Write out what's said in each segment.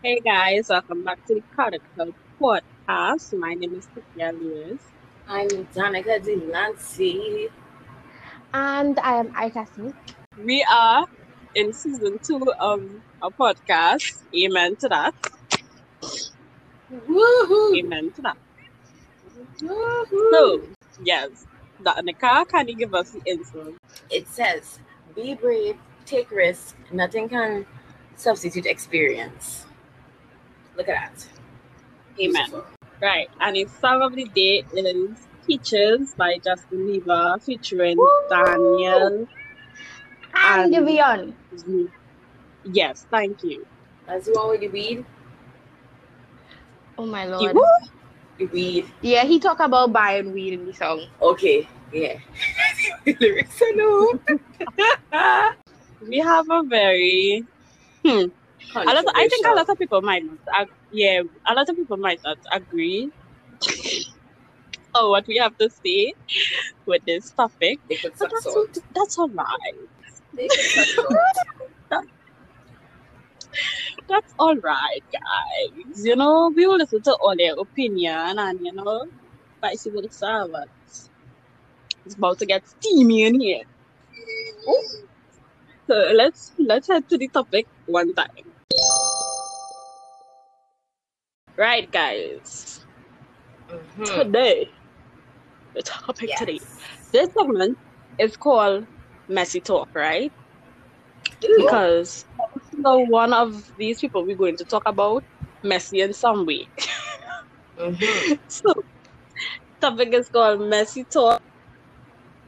Hey guys, welcome back to the Carter Club podcast. My name is Nikita Lewis. I'm Danica Delancey. And I am Itasi. We are in season 2 of our podcast. Amen to that. Woohoo! Amen to that. Woohoo! So, yes, Danica, can you give us the intro? It says, be brave, take risks, nothing can substitute experience. Look at that. Amen. Beautiful. Right. And the song of the day is Peaches by Justin Bieber featuring Woo! Daniel. And Vivian. Yes, thank you. That's the one with the weed. Oh my lord. The weed. Yeah, he talked about buying weed in the song. Okay. Yeah. The lyrics are low. We have a very... I think a lot of people might not. A lot of people might not agree on what we have to say with this topic. That's all right. That's all right, guys. You know, we will listen to all their opinion, and you know, spicy will serve us. It's about to get steamy in here. Oh. So let's head to the topic one time. Right, guys. Mm-hmm. Today. This segment is called Messy Talk, right? Ooh. Because one of these people we're going to talk about messy in some way. Mm-hmm. So, topic is called Messy Talk,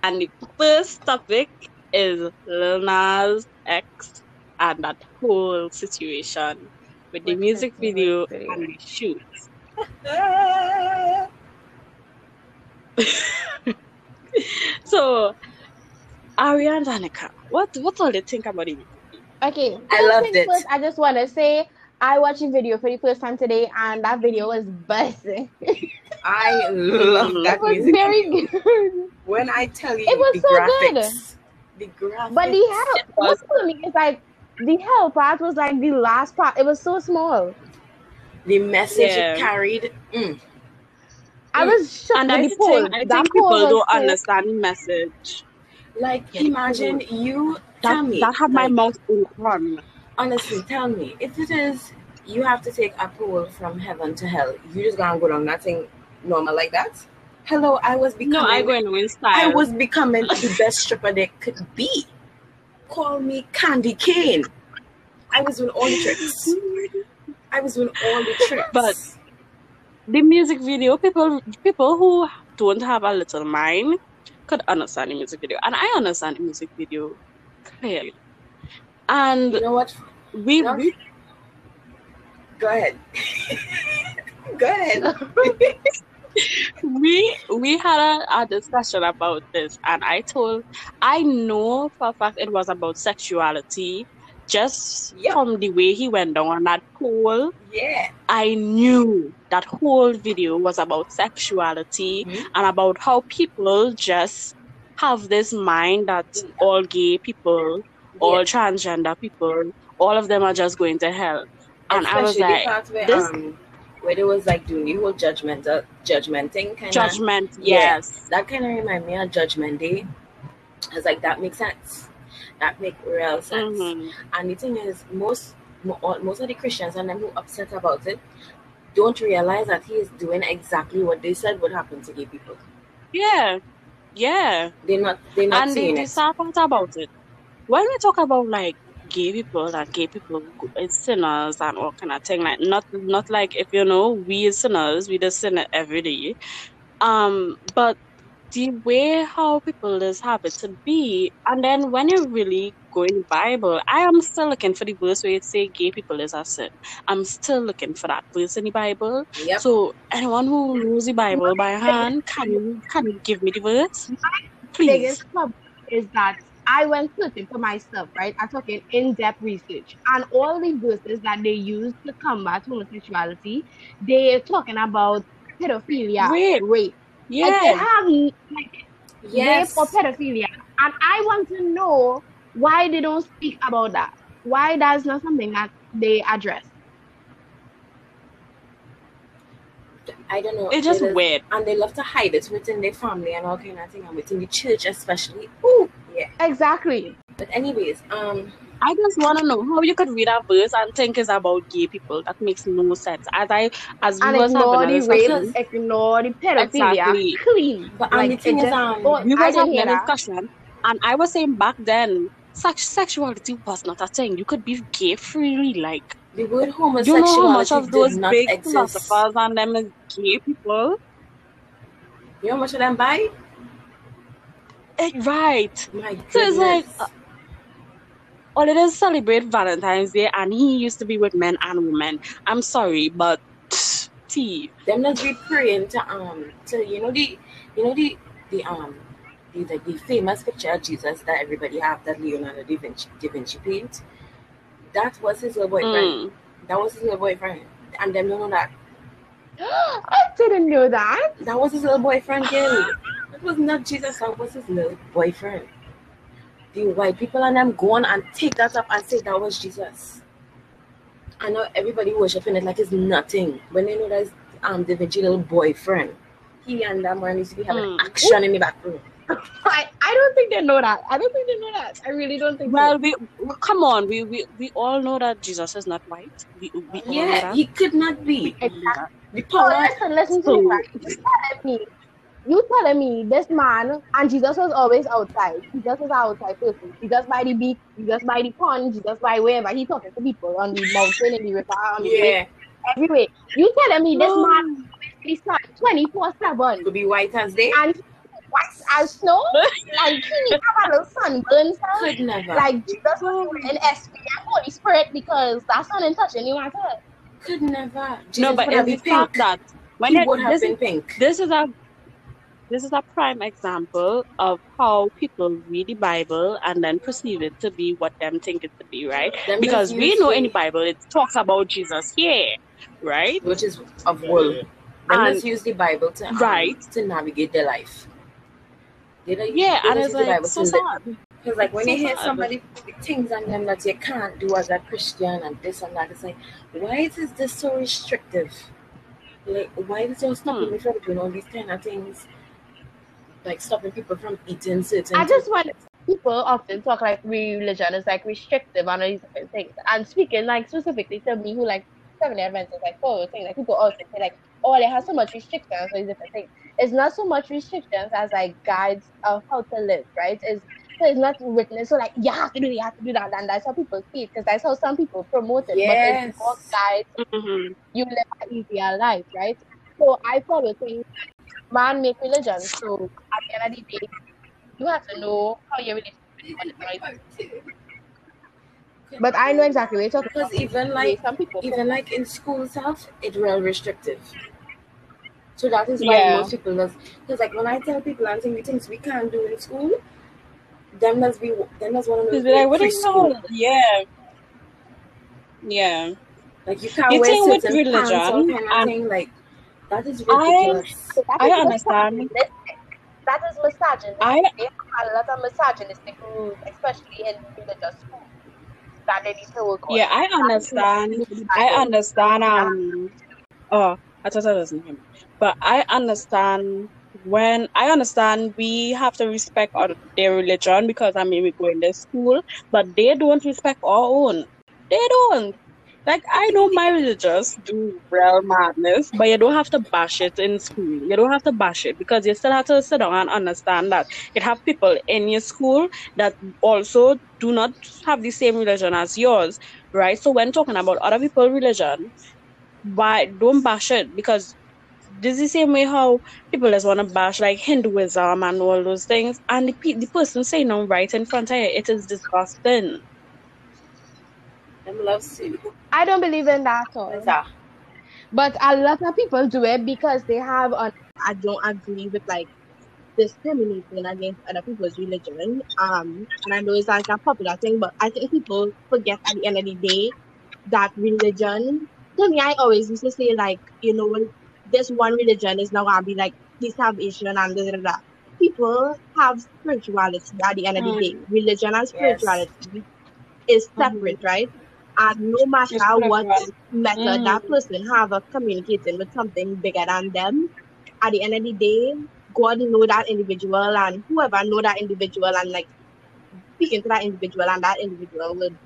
and the first topic is Lil Nas X and that whole situation with the music video and the shoots. So, Ariana, Danica, what all they think about it? Okay, I loved it. First, I just want to say I watched the video for the first time today, and that video was buzzing. I love that music. It was very good. When I tell you, it was so graphics, good. The graphics. But the help, what's for me is like the help part was like the last part. It was so small. The message it carried. Mm. I was shocked. And I think people don't understand the message. Like, imagine you tell me that had my mouth open. Honestly, tell me if it is you have to take approval from heaven to hell. You just gonna go down nothing normal like that. Hello, I was becoming the best stripper there could be. Call me Candy Cane. I was doing all the tricks. But the music video, people who don't have a little mind could understand the music video. And I understand the music video clearly. And you know what? We go ahead. Go ahead. We had a discussion about this, and I know for a fact it was about sexuality, just from the way he went down on that pole. Yeah, I knew that whole video was about sexuality, mm-hmm. and about how people just have this mind that all gay people, all transgender people, all of them are just going to hell. And especially I was like, where it was like doing the whole judgment thing kind of. Judgment, yes. That kind of reminded me of Judgment Day. I was like, that makes sense. That makes real sense. Mm-hmm. And the thing is, most of the Christians and them who are upset about it don't realize that he is doing exactly what they said would happen to gay people. Yeah, yeah. They're not seeing it. And they start about it. When we talk about like gay people is sinners and all kind of thing, like not like, if you know, we as sinners, we just sin every day, but the way how people just have it to be, and then when you really go in the Bible, I am still looking for the verse where it say gay people is a sin. I'm still looking for that verse in the Bible. Yep. So anyone who knows the Bible by hand, can you give me the verse, please? The biggest problem is that I went searching for myself, right? I'm talking in-depth research. And all the verses that they use to combat homosexuality, they're talking about pedophilia, rape, Yeah. Like, they have, like, yes, for pedophilia. And I want to know why they don't speak about that. Why that's not something that they address. I don't know. It's just weird. And they love to hide it within their family and all kind of thing, and within the church especially. Ooh, yeah. Exactly. But anyways, I just want to know how you could read a verse and think it's about gay people. That makes no sense. Ignore the pedophilia. Exactly. Clean. But like, the thing is, we were having a discussion, and I was saying back then, sexuality was not a thing. You could be gay freely, like. The word homosexuality, you know how much of those big philosophers and them is gay people? You know how much of them buy? Right. My goodness. So it's like, all it is celebrate Valentine's Day, and he used to be with men and women. I'm sorry, but them not be praying to the famous picture of Jesus that everybody have, that Leonardo da Vinci paint. That was his little boyfriend. And them don't know that. I didn't know that. That was his little boyfriend, girl. It was not Jesus. That was his little boyfriend. The white people and them go on and take that up and say that was Jesus. I know everybody worshiping it like it's nothing. When they know that's the Vinci little boyfriend. He and that man used to be having action in the back room. I don't think they know that. I really don't think. Well, we all know that Jesus is not white. We all know that. He could not be. Exactly. Listen to me. You telling me this man and Jesus was always outside. Jesus was outside person. Jesus by the beach. Jesus by the pond. Jesus by wherever. He talking to people on the mountain, in the river, on the lake, everywhere. You telling me this man is 24/7 to be white as day and white as snow, like he never have a little sunburn. Could never. Like Jesus was an SP and Holy Spirit because that's not in touch anyone. Could never. Jesus no, but if you fact that when he would have been pink. This is a prime example of how people read the Bible and then perceive it to be what them think it to be, right? Because we know in the Bible it talks about Jesus here, right? Which is of wool. They must use the Bible to navigate their life. It's like so sad. Because like when you hear somebody things on them that you can't do as a Christian and this and that, it's like, why is this so restrictive? Like, why is there stopping me from doing all these kind of things? Like stopping people from eating certain. I just want people often talk like religion is like restrictive and all these things. And speaking like specifically to me who like Seventh Day Adventists, like follow things like people also say like, oh, they have so much restrictions or different things. It's not so much restrictions as like guides of how to live, right? It's not written. So like you have to do this, you have to do that, and that's how people see it because that's how some people promote it. Yes. But it's more guides. Mm-hmm. You live an easier life, right? So I follow things. Man make religion, so at the end of the day, you have to know how your relationship is. But I know exactly what you're talking about. Because even like in school stuff, it's real restrictive. So that is why most people does. Because like when I tell people I'm saying the things we can't do in school, them must want to know. What is school? Yeah. Like you can't wear certain with religion, pants or kind of thing, like. That is ridiculous. I understand. That is misogynistic. They have a lot of misogynistic rules, especially in religious schools, that they need to work on. Yeah, I understand. I thought I wasn't him. But I understand we have to respect their religion because I mean we go in their school, but they don't respect our own. They don't. Like, I know my religious do real madness, but you don't have to bash it in school. You don't have to bash it because you still have to sit down and understand that you have people in your school that also do not have the same religion as yours, right? So when talking about other people's religion, don't bash it because this is the same way how people just want to bash like Hinduism and all those things. And the person saying no right in front of you, it is disgusting. I don't believe in that at all. Exactly. But a lot of people do it because they have I don't agree with like discriminating against other people's religion. And I know it's like a popular thing, but I think people forget at the end of the day that religion. To me, I always used to say like, you know, this one religion is not gonna be like this have issue and blah, blah, blah. People have spirituality at the end of the day. Religion and spirituality is separate, right? And no matter what method that person have of communicating with something bigger than them, at the end of the day, God know that individual, and whoever know that individual and like speaking to that individual, and that individual would,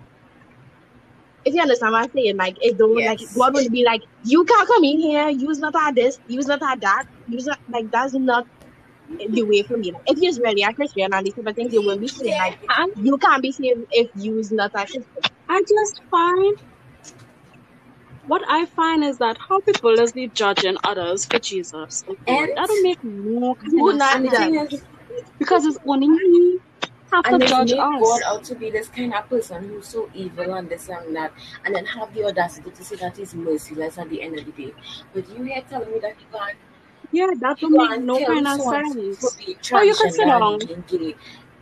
if you understand what I'm saying, like it don't like God would be like, you can't come in here, you's not at this, you's not at that, you's not like, that's not the way for me. Like, if you're really a Christian and these type of things, you will be saved. Like you can't be saved if you's not a Christian. I just find what I find is that how people just be judging others for Jesus. And that don't make no sense. Because it's only me have to judge us. And God out to be this kind of person who's so evil and this and that, and then have the audacity to say that he's merciless at the end of the day. But you here telling me that you can't. Yeah, that don't make no kind of sense. Oh, you can sit down.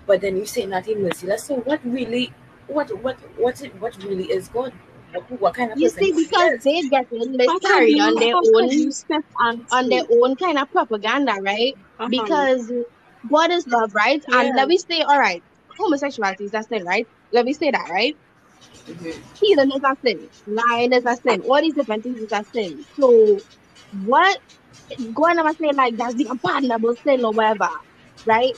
But then you say that he's merciless. So what really, what really is God? What kind of you see, because they get carried on their own kind of propaganda, right? Because God is love, right? And let me say, all right, homosexuality is a sin, right? Let me say that, right? Heathen is a sin, lying is a sin, all these different things is a sin. So what God never say like that's the unpardonable sin or whatever, right?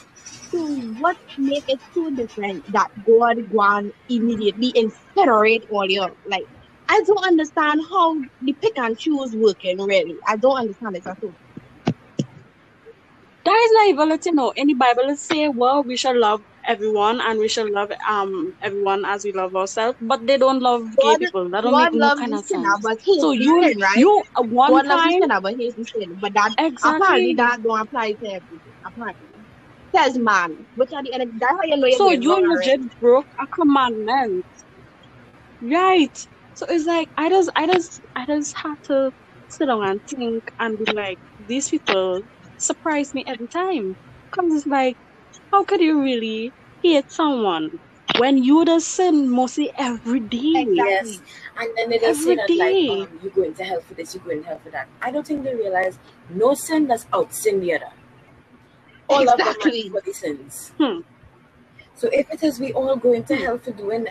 So what makes it so different that God gone immediately incinerate all your, like, I don't understand how the pick and choose working, really. I don't understand it at all. That is not even, you know, in the Bible it say, well, we shall love everyone and we shall love everyone as we love ourselves, but they don't love God, gay people. That don't God make no kind of sense. But so you, sin, right? You, one God time... God loves his sinner, but that, apparently that don't apply to everything, apparently. Says man, which at the end of, that's how you know you're so you legit right? Broke a commandment, right? So it's like I just have to sit down and think and be like, these people surprise me every time. Cause it's like, how could you really hate someone when you just sin mostly every day? Exactly. Yes, and then they just say that like, you go into hell for this, you go into hell for that. I don't think they realize no sin does out sin the other. All exactly. Of sins. So if it is we all go into hell for doing,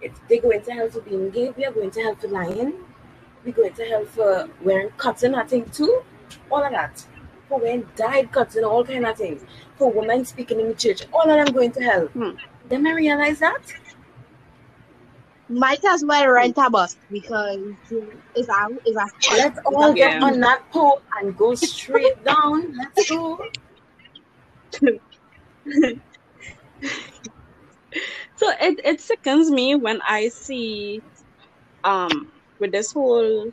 if they go into hell for being gay, we are going to hell for lying, we go into hell for wearing cotton, I think too, all of that. For wearing dyed cotton, all kind of things. For women speaking in the church, all of them going to hell. Didn't I realize that? Might as well rent a bus because it's a let's all get on that pole and go straight down. Let's go. So it sickens me when I see with this whole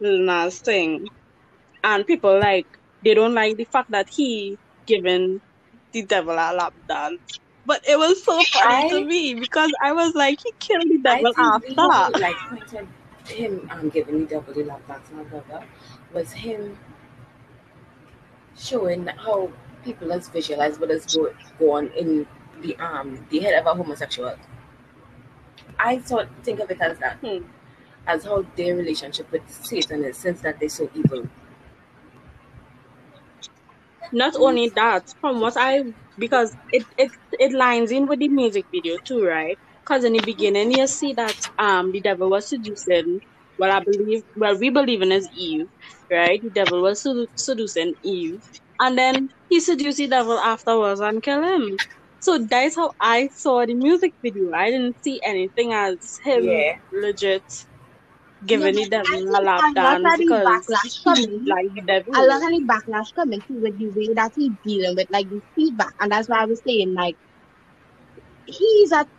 Nas thing and people like they don't like the fact that he given the devil a lap dance, but it was so funny to me because I was like, he killed the devil after like pointed him giving the devil the lap dance was him showing how people has visualized what is going in the head of a homosexual. I think of it as that, as how their relationship with Satan is, since that they're so evil. Not only that, from what I because it lines in with the music video too, right? Because in the beginning you see that the devil was seducing. Well, we believe in is Eve, right? The devil was seducing Eve. And then he seduced the devil afterwards and killed him. So that's how I saw the music video. I didn't see anything as him legit giving the devil a lap dance because he like the devil. I love how the backlash coming with the way that he's dealing with like the feedback. And that's why I was saying like,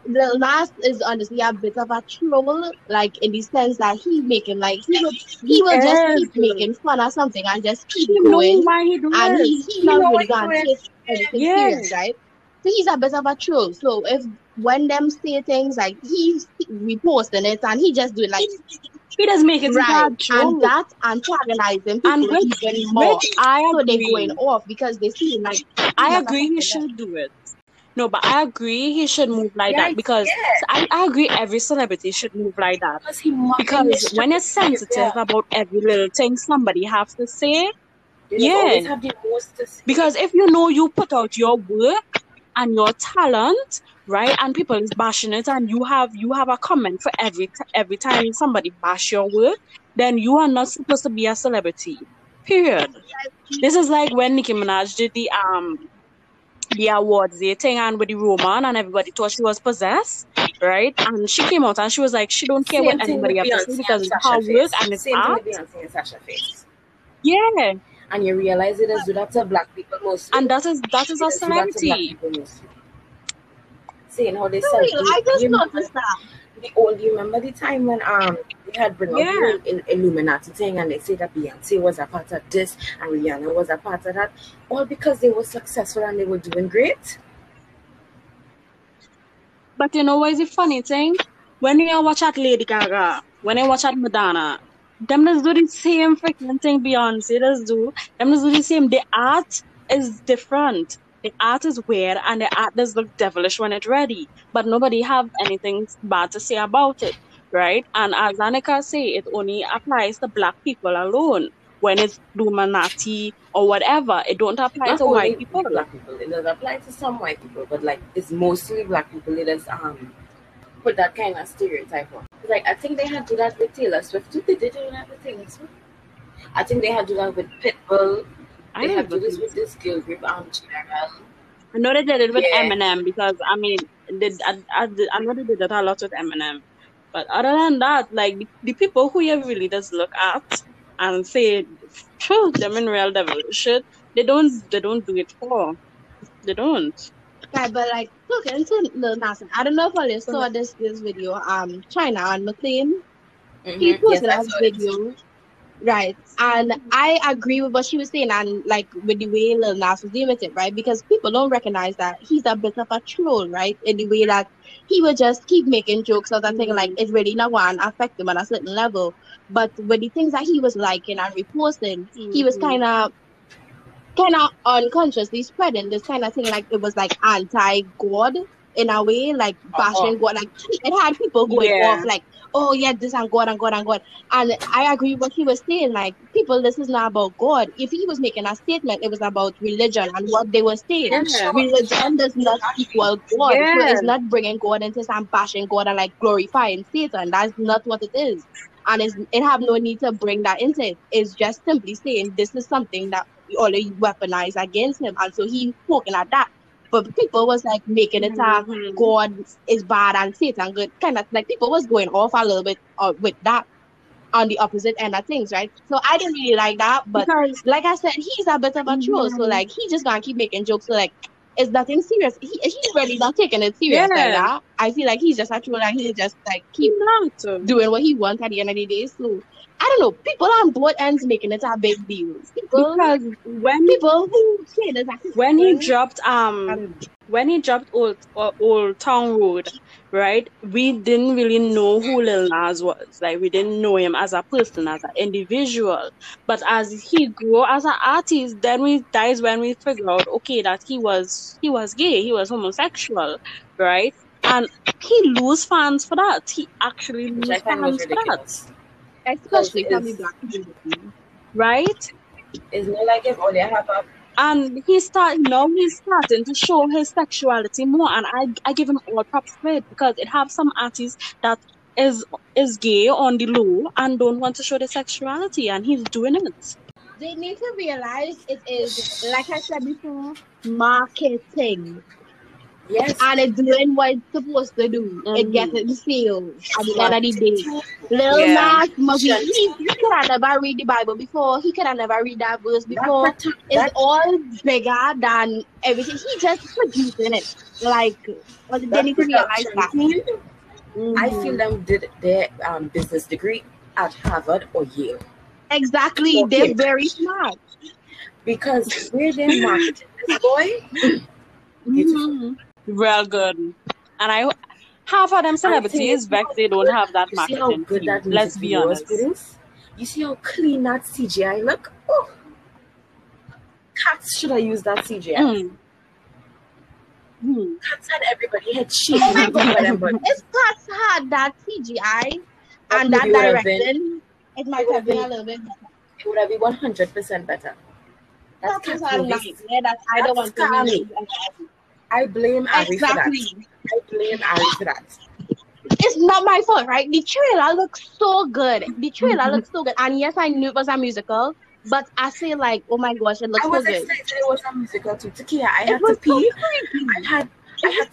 Lil Nas is honestly a bit of a troll, like in the sense that he making like he will just keep making fun or something and just keep going, and he's not really gonna take anything serious, right? So he's a bit of a troll. So if when them say things like he's reposting it and he just do it like he does make it right, and that antagonizing people and even more. So they're going off because they see like I agree he should do it. No, but I agree he should move like that because I agree every celebrity should move like that because when it's sensitive about every little thing somebody has to say, They always have the most to say. Because if you know you put out your work and your talent, right, and people is bashing it, and you have a comment for every time somebody bash your work, then you are not supposed to be a celebrity. Period. This is like when Nicki Minaj did the awards day thing and with the Roman, and everybody thought she was possessed, right? And she came out and she was like, she don't care what anybody else thinks because it's her work and it's art. Yeah. And you realize it as do that to black people mostly. And that is a celebrity. Seeing how they celebrate. I just noticed that. Do you remember the time when they had bring up the Illuminati thing and they say that Beyonce was a part of this and Rihanna was a part of that, all because they were successful and they were doing great? But you know what is the funny thing? When you watch at Lady Gaga, when you watch at Madonna, them does do the same freaking thing Beyonce does do. Them does do the same. The art is different. The art is weird and the art does look devilish when it's ready. But nobody have anything bad to say about it, right? And as Danica say, it only applies to black people alone. When it's Illuminati or whatever, it don't apply to white people. Black people. It does apply to some white people, but like it's mostly black people. It does put that kind of stereotype on. Like I think they had do that with Taylor Swift. Did they do that with Taylor Swift? I think they had do that with Pitbull. I have to do this with this girl group, I know they did it with Eminem because I mean, I know they did that a lot with Eminem, but other than that, like the people who you really just look at and say, "Phew, them in real devil shit," they don't do it for, they don't. Right, but like look into Lil Nas. I don't know if you saw this video, China and McLean, he posted that video. Right, and I agree with what she was saying, and like with the way Lil Nas was doing it, right? Because people don't recognize that he's a bit of a troll, right? In the way that he would just keep making jokes or something like it's really not going to affect him on a certain level. But with the things that he was liking and reposting, he was kind of unconsciously spreading this kind of thing, like it was like anti-God in a way, like bashing God. Like it had people going off, like. Oh yeah, this and God and God and God. And I agree with what he was saying. Like, people, this is not about God. If he was making a statement, it was about religion and what they were saying. Religion does not equal God. Yeah. So it's not bringing God into some bashing God and like glorifying Satan. That's not what it is. And it have no need to bring that into it. It's just simply saying this is something that we already weaponized against him. And so he's poking at that. But people was like making it up, God is bad and Satan good, kind of like people was going off a little bit with that on the opposite end of things, right? So I didn't really like that, but because, like I said, he's a bit of a troll, so like he just gonna keep making jokes, so like it's nothing serious. He's really not taking it serious like that. I feel like he's just a troll and he's just like keep doing what he wants at the end of the day. So I don't know, people on both ends making it a big deal. When he dropped Old Town Road, right? We didn't really know who Lil Nas was. Like we didn't know him as a person, as an individual. But as he grew as an artist, that's when we figured out, okay, that he was gay, he was homosexual, right? And he lose fans for that. He actually lose fans for that. Especially black people, right? It's not like if all they have up. And he's starting to show his sexuality more, and I give him all props for it because it have some artists that is gay on the low and don't want to show their sexuality, and he's doing it. They need to realize it is, like I said before, marketing. Yes, and it's doing what it's supposed to do. It gets it sealed at the end of the day. Lil Nas must be. He could have never read the Bible before. He could have never read that verse before. It's all bigger than everything. He just producing it. Like they need to realize that. I feel them did their business degree at Harvard or Yale. Exactly, so they're very smart because where they marketed this boy. Real good, and I half of them celebrities back they don't have that marketing. Let's be honest. You see how clean that CGI look? Oh, cats should have used that CGI. Cats had everybody had shit. Oh my God! If cats had that CGI and that direction, it might have been a little bit better. It would have been 100% better. That's just how I like it. Yeah, I don't want to. I blame Ari for that. I blame Ari for that. It's not my fault, right? The trailer looks so good. And yes, I knew it was a musical, but I say like, oh my gosh, it looks so good. I was excited it was a musical too. Takia, I had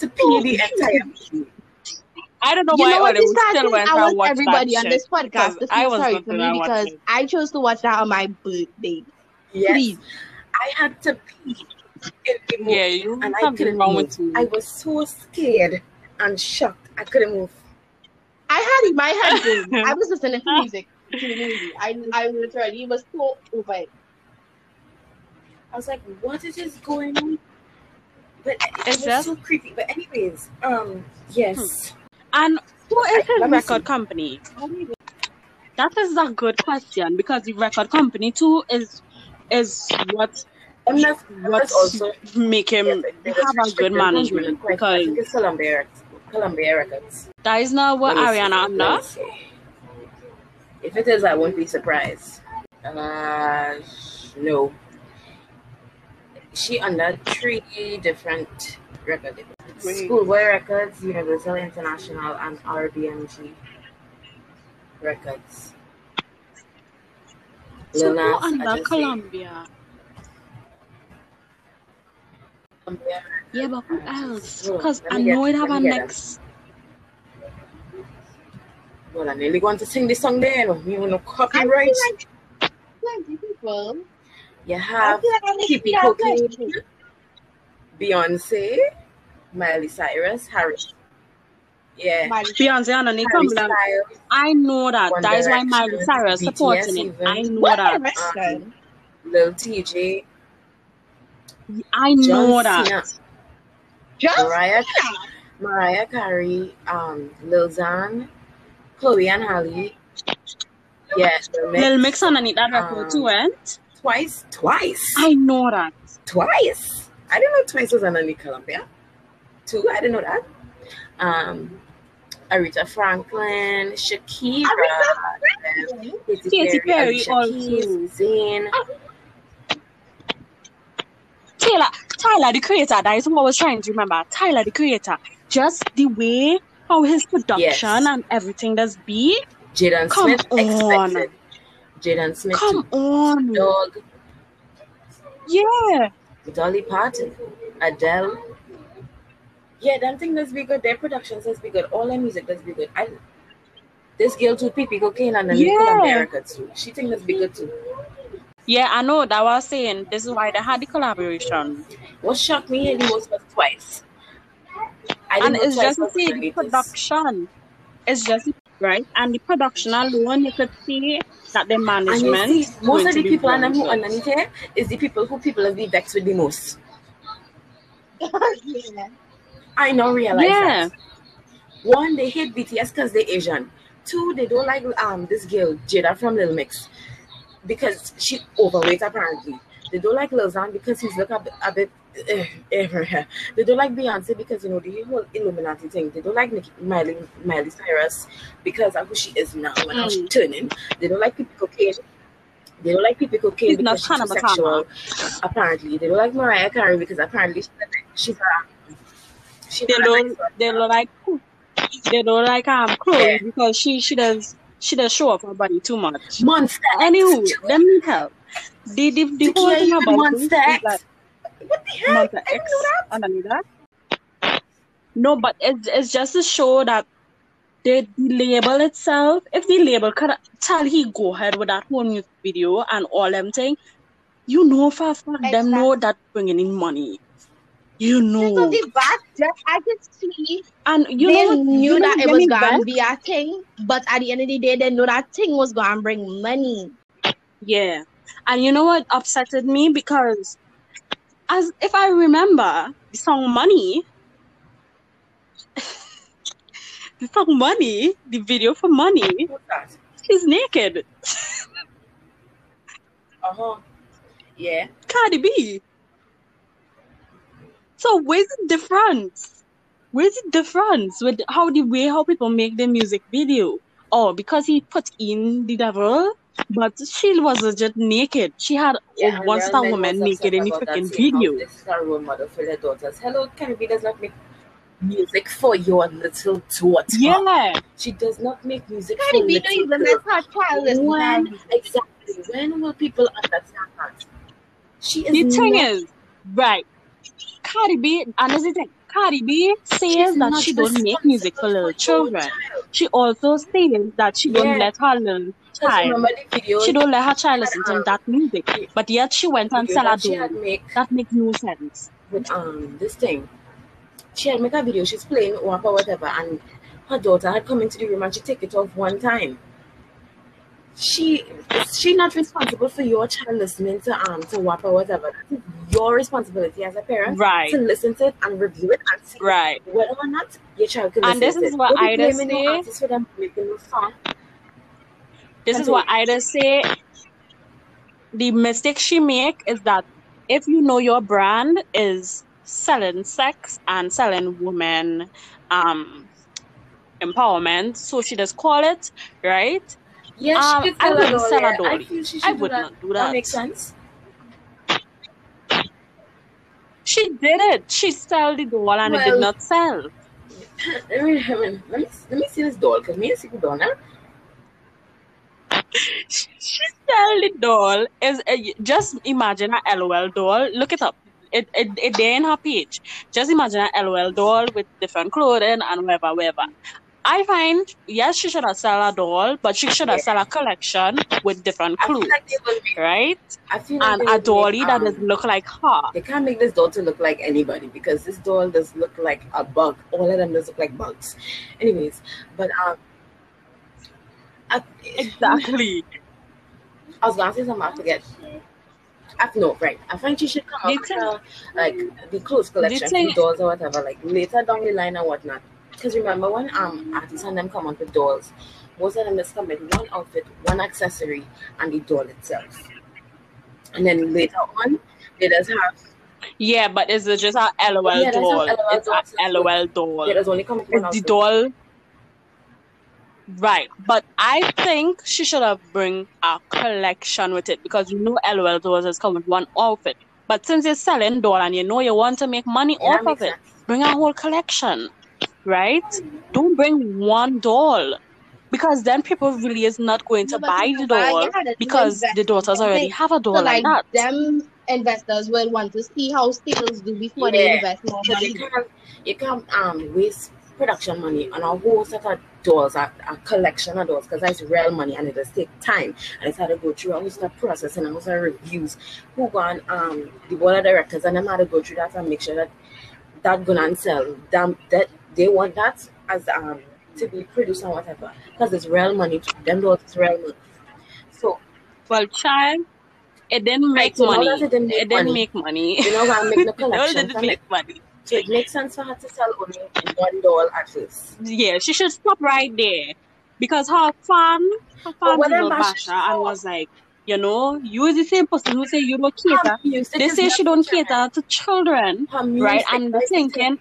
to pee the entire movie. I don't know why I was everybody on this podcast. This is sorry for me because I chose to watch that on my birthday. Yes. Please. I had to pee in the movie. Yeah, you and I couldn't move. I was so scared and shocked. I couldn't move. I had my head. I was listening to music. I literally was so over it. I was like, what is this going on? But it was so creepy. But anyways, yes. And who is his record company? That is a good question because the record company too is what also make him have a good management. Because I think it's Columbia Records. That is not what Ariana under. If it is, I won't be surprised. No. She under 3 different record labels. Schoolboy Records, Universal International, and RBMG Records. So who under Columbia? Yeah, but who else? Because I know it have a next. Well, I nearly want to sing this song there. We want no copyright. Like people. You have Kippy Cookie, Beyonce, Miley Cyrus, Harry. Yeah. Beyonce and Nicki Minaj. I know that. One that is why Miley Cyrus supporting it. I know that. Lil TJ. I know that. Mariah Carey, Lil Zan, Chloe and Halle. Yes, Lil Mix and Anita record too, eh? Twice. I know that. Twice. I didn't know Twice was under Columbia. Too. I didn't know that. Aretha Franklin, Shakira, Katy Perry, Shakira, Zayn. Tyler the creator, that is what I was trying to remember. Tyler the creator, just the way how his production and everything does be. Jaden Smith, come on, dog. Yeah, Dolly Parton, Adele. Yeah, them thing does be good. Their productions does be good. All their music does be good. And this girl too, Pee Pee Cocaine and America too. She think does be good too. Yeah, I know that was saying this is why they had the collaboration. What shocked me the most was Twice. And it's just the production. It's just right. And the production alone, you could see that the management. And you see, most of the people who underneath here is the people who have been vexed with the most. I don't realize that. One, they hate BTS because they're Asian. Two, they don't like this girl, Jada from Lil Mix. Because she's overweight, apparently. They don't like Lil Zan because he's look a bit they don't like Beyonce because, the whole Illuminati thing. They don't like Miley Cyrus because of who she is now and how she's turning. They don't like people cocaine. They don't like people cocaine because she's too sexual, apparently. They don't like Mariah Carey because apparently she's a... They don't like Chloe because she does show off her body too much. Monster. Anywho, them need help. The whole thing about Monster X. Like, what the hell? Monster X. I don't know that. No, but it's just to show that the label itself. If the label could tell he go ahead with that whole music video and all them thing, for a fact them know that bringing in money. So the back, I could see, and they knew that it was gonna be a thing, but at the end of the day, they know that thing was gonna bring money. Yeah, and you know what upsetted me because, as if I remember, the song "Money," the video for "Money," she's naked. Yeah. Cardi B. So where's the difference with how people make their music video? Oh, because he put in the devil But she was legit naked. She had a one-star woman naked in the freaking video. This is her role model for their daughters. Hello, Cardi B does not make music for your little daughter. Yeah. She does not make music for your little daughter. Cardi B, exactly. When will people understand that? She is the thing is, right, Cardi B, and this is it. Cardi B says that she don't make music for little children. She also says that she don't let her little child. She don't let her child listen to that music. But yet she went and sell that that makes no sense. With this thing, she had make a video. She's playing Waka whatever, and her daughter had come into the room and she take it off one time. She not responsible for your child listening to WAP or whatever. That's your responsibility as a parent, right, to listen to it and review it and see, right, whether or not your child can listen to it. And this is what Ida say. This is what Ida say. The mistake she make is that if you know your brand is selling sex and selling women empowerment, so she just call it, right? Yes, she could sell a dolly. I feel she should not do that. That makes sense. She did it. She sold the doll and it did not sell. Let me see this doll. Can we see the doll now? She sold the doll. Just imagine a LOL doll. Look it up. It there in her page. Just imagine a LOL doll with different clothing and whatever. I find, yes, she should have sell a doll, but she should have sell a collection with different clothes, right? I feel like and a dolly that doesn't look like her. They can't make this doll to look like anybody because this doll does look like a bug. All of them does look like bugs. Anyways, but exactly. I was gonna say something, I forget. I find she should come up with like the clothes collection, the dolls or whatever, like later down the line or whatnot. Because remember when artists and them come up with dolls, most of them just come with one outfit, one accessory, and the doll itself. And then later on, they just have... Yeah, but it's just a LOL doll. It's an LOL doll. It does only come with one outfit. The doll... Right. But I think she should have bring a collection with it because you know LOL dolls just come with one outfit. But since you're selling doll and you know you want to make money off of it, bring a whole collection. Right? Don't bring one doll because then people really is not going to buy the doll because the daughters already have a doll so like that. Them investors will want to see how sales do before they invest more money. You can't waste production money on a whole set of dolls, a collection of dolls, because that's real money and it does take time and it's had to go through a whole set of process and a whole set of reviews. Who gone the board of directors and them had to go through that and make sure that gonna sell them that. They want that as to be produced and whatever because it's real money to them. It's real money. So, it didn't make money. It didn't make money. You know why I make no collection? It didn't make money. So it makes sense for her to sell only one doll at least. Yeah, she should stop right there because her fan was like, you know, you the same person who say you don't cater. They say she don't cater to children, right? And they're thinking.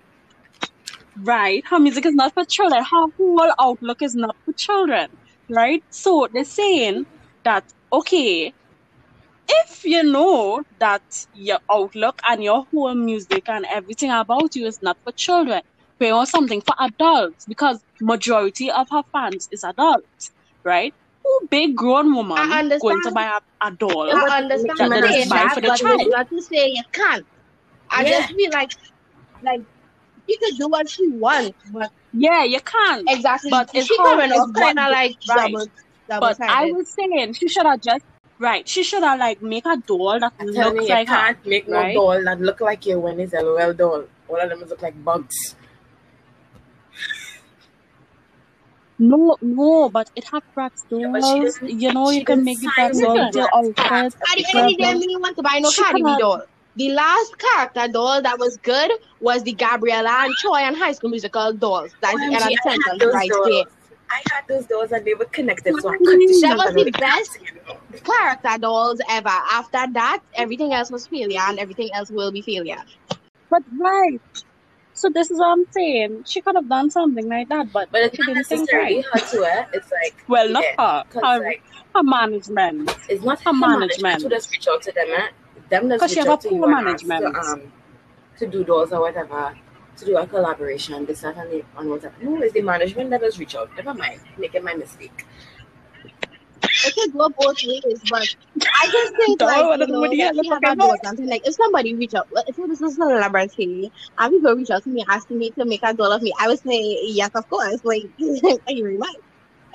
Right, her music is not for children. Her whole outlook is not for children, right? So they're saying that, okay, if you know that your outlook and your whole music and everything about you is not for children, pay on something for adults because majority of her fans is adults, right? Who big grown woman going to buy a doll that they buy for the child? You have to say you can't. Just feel like. She could do what she wants, but you can't exactly. But she kind of like double but sided. I was saying she should have just She should have make a doll that looks like her. Can't make no doll that look like you when it's a LOL doll. All of them look like bugs. No, but it has cracks dolls. Yeah, you know you can make the cracks doll. At the end of the day, we want to buy no Cardi B doll. The last character doll that was good was the Gabriella and Choi and High School Musical dolls. That's the end of the right there. I had those dolls and they were connected. So I that was the best character dolls ever. After that, everything else was failure and everything else will be failure. But right. So this is what I'm saying. She could have done something like that, but it's she didn't think right. Her to her. It's like well, not her. Her management. It's not her management. She just reach out to them, them because she have a poor management to do those or whatever. To do a collaboration, this that and whatever. No, it's the management that does reach out. Never mind, making my mistake. It could go both ways, but I just think like, like if somebody reach out, if this is not a laboratory and people reach out to me asking me to make a doll of me, I would say yes, of course. Like you remind,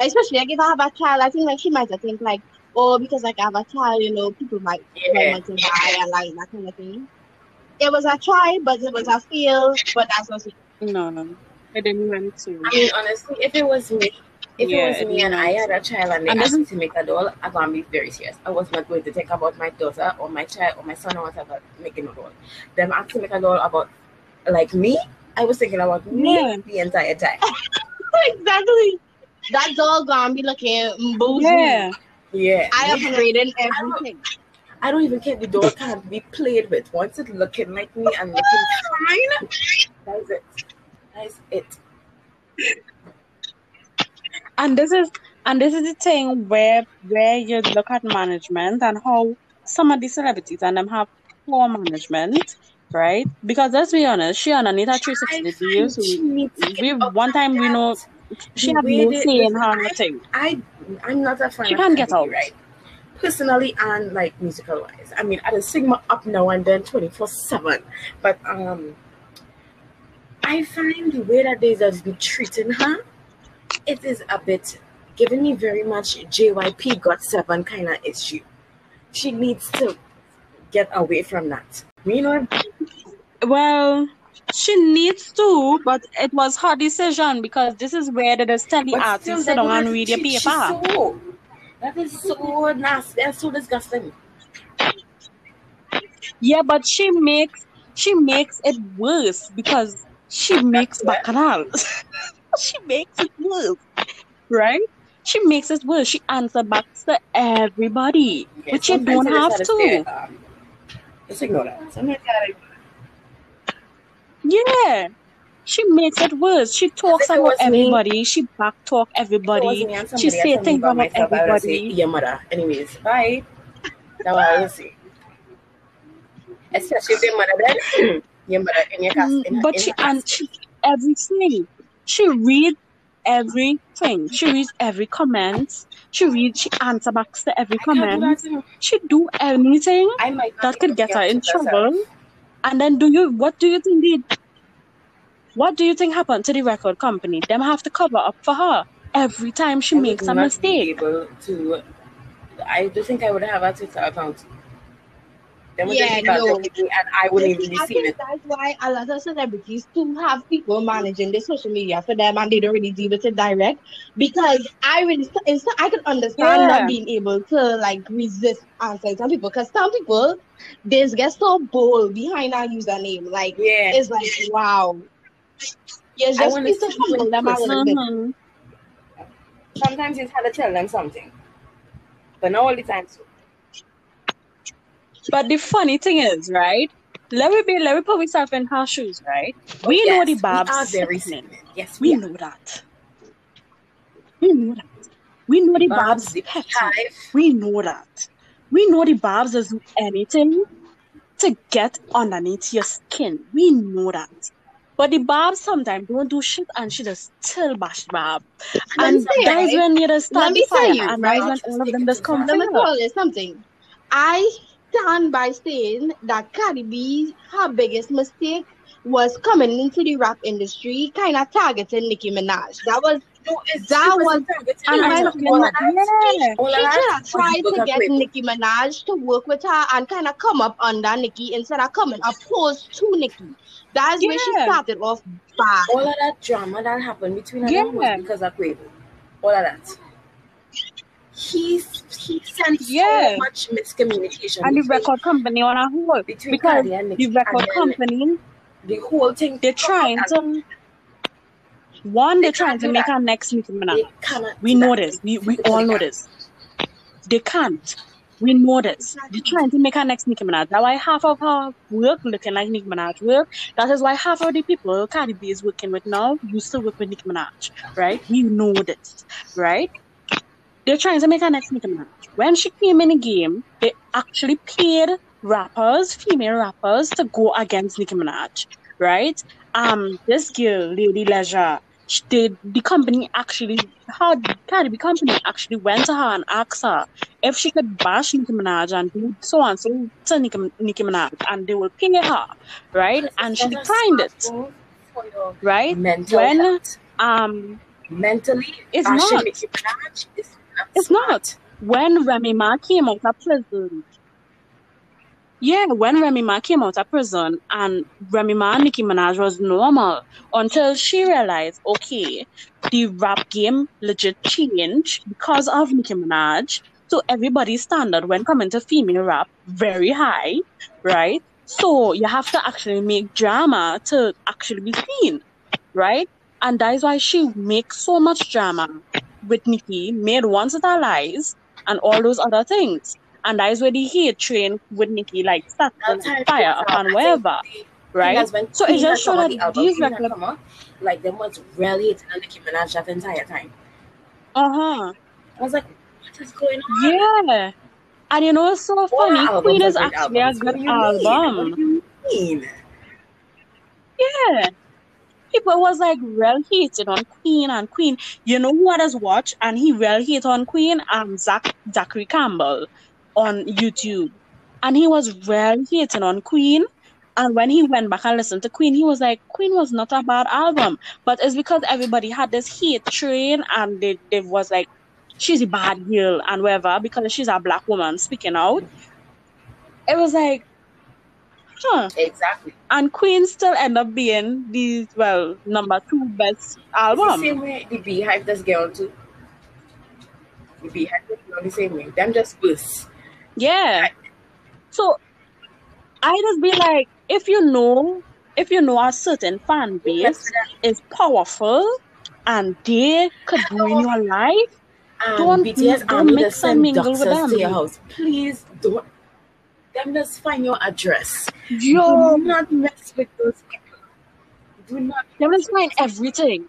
especially like if I have a child, I think like she might think like, oh, because like I have a child, you know, people might want to buy and like that kind of thing. It was a try, but it was a fail. But that's what it. No, I didn't want to. I mean, honestly, if it was me. If it was me and I had a child and they asked me to make a doll, I'm going to be very serious. I was not going to think about my daughter or my child or my son or whatever making a doll. Them asking me to make a doll about, like, me, I was thinking about me the entire time. Exactly. That doll going to be looking boozy. Yeah. I have rated everything. I don't even care. The doll can't be played with. Once it's looking like me and looking fine, that's it. And this is the thing where you look at management and how some of these celebrities and them have poor management, right? Because let's be honest, she and Anita 360 views. She had no say in her thing. I'm not a fan. She can't get out, right? Personally and like musical wise. I mean, at a Sigma up now and then 24/7, but I find the way that they just be treating her. It is a bit giving me very much JYP Got7 kind of issue. She needs to get away from that. You know? Well, she needs to, but it was her decision because this is where they just tell the artist sit down and read your paper. That is so nasty. That's so disgusting. Yeah, but she makes it worse because she makes bacchanal. She makes it worse, right? She makes it worse. She answers back to everybody, which you don't have to. Just ignore that. Yeah, she makes it worse. She talks about everybody. She backtalks everybody. She says things about everybody. Yeah, mother. Anyways, bye. Now I will see. Especially if they mother then. Yeah, mother in your cast. But she answers everything. She reads everything. She reads every comment. She answers back to every comment. She do anything that could get her in trouble. And then what do you think happened to the record company? Them have to cover up for her every time she makes a mistake. I don't think I would have a Twitter account. And I wouldn't really see it. That's why a lot of celebrities do have people managing their social media for them, and they don't really deal with it direct. Because I can understand not being able to like resist answering some people, because some people they get so bold behind our username. Like it's like wow, just need to humble them a little bit. Sometimes it's hard to tell them something, but not all the time. But the funny thing is, right? Let me put myself in her shoes, right? We know the Babs. We are very sickening. Yes, we know that. We know the Babs. We know that. We know the Babs does do anything to get underneath your skin. We know that. But the Babs sometimes don't do shit, and she just still bash Bab. And that is when you just start fire, and that is when all of them just come together. Let me call it something. I stand by saying that Cardi B, her biggest mistake was coming into the rap industry, kind of targeting Nicki Minaj. She should have tried to get Nicki Minaj to work with her and kind of come up under Nicki instead of coming opposed to Nicki. That's where she started off bad. All of that drama that happened between her and was because of Quavo. All of that. He sent so much miscommunication. And the record company on a whole. Because the record company, the whole thing, they're trying to... One, they're trying to make our next meeting. We know this. We all know this. They can't. We know this. They're trying to make her next Nicki Minaj. That's why half of her work looking like Nicki Minaj work. That is why half of the people Cardi B is working with now used to work with Nicki Minaj, right? We know this, right? They're trying to make her next Nicki Minaj. When she came in the game, they actually paid rappers, female rappers, to go against Nicki Minaj, right? This girl, Lady Leisure, the company actually, her Cardi B company actually went to her and asked her if she could bash Nicki Minaj and do so and so to Nicki Minaj, and they will pay her, right? And she declined it, right? When mentally, it's not. Nicki Minaj is not. It's not. When Remy Ma came out of prison. Yeah, when Remy Ma came out of prison, and Remy Ma and Nicki Minaj was normal until she realized, okay, the rap game legit changed because of Nicki Minaj. So everybody's standard when coming to female rap, very high, right? So you have to actually make drama to actually be seen, right? And that is why she makes so much drama with Nicki, made Once It Allies, and all those other things. And that is where the hate train with Nicki, like, started to fire upon wherever, right? So it just showed that these records... Like, them was really hating on Nicki Minaj that entire time. Uh-huh. I was like, what is going on? Yeah. And you know, it's so funny. Queen is actually a good album. What do you mean? Yeah. People was like real hated on Queen. You know who I just watched and he real hated on Queen? Zachary Campbell on YouTube, and he was real hating on Queen, and when he went back and listened to Queen, he was like, Queen was not a bad album, but it's because everybody had this hate train and they was like, she's a bad girl and whatever, because she's a black woman speaking out. It was like, huh. Exactly. And Queen still end up being the, well, number two best album. It's the same way the Beehive does get on too. The Beehive does get on the same way. Them just worse. Yeah. So I just be like, if you know a certain fan base is powerful and they could ruin your life, don't BTS don't mix and mingle with them. To your house. Please don't. Them just find your address. Do not mess with those people. Do not. They just find everything.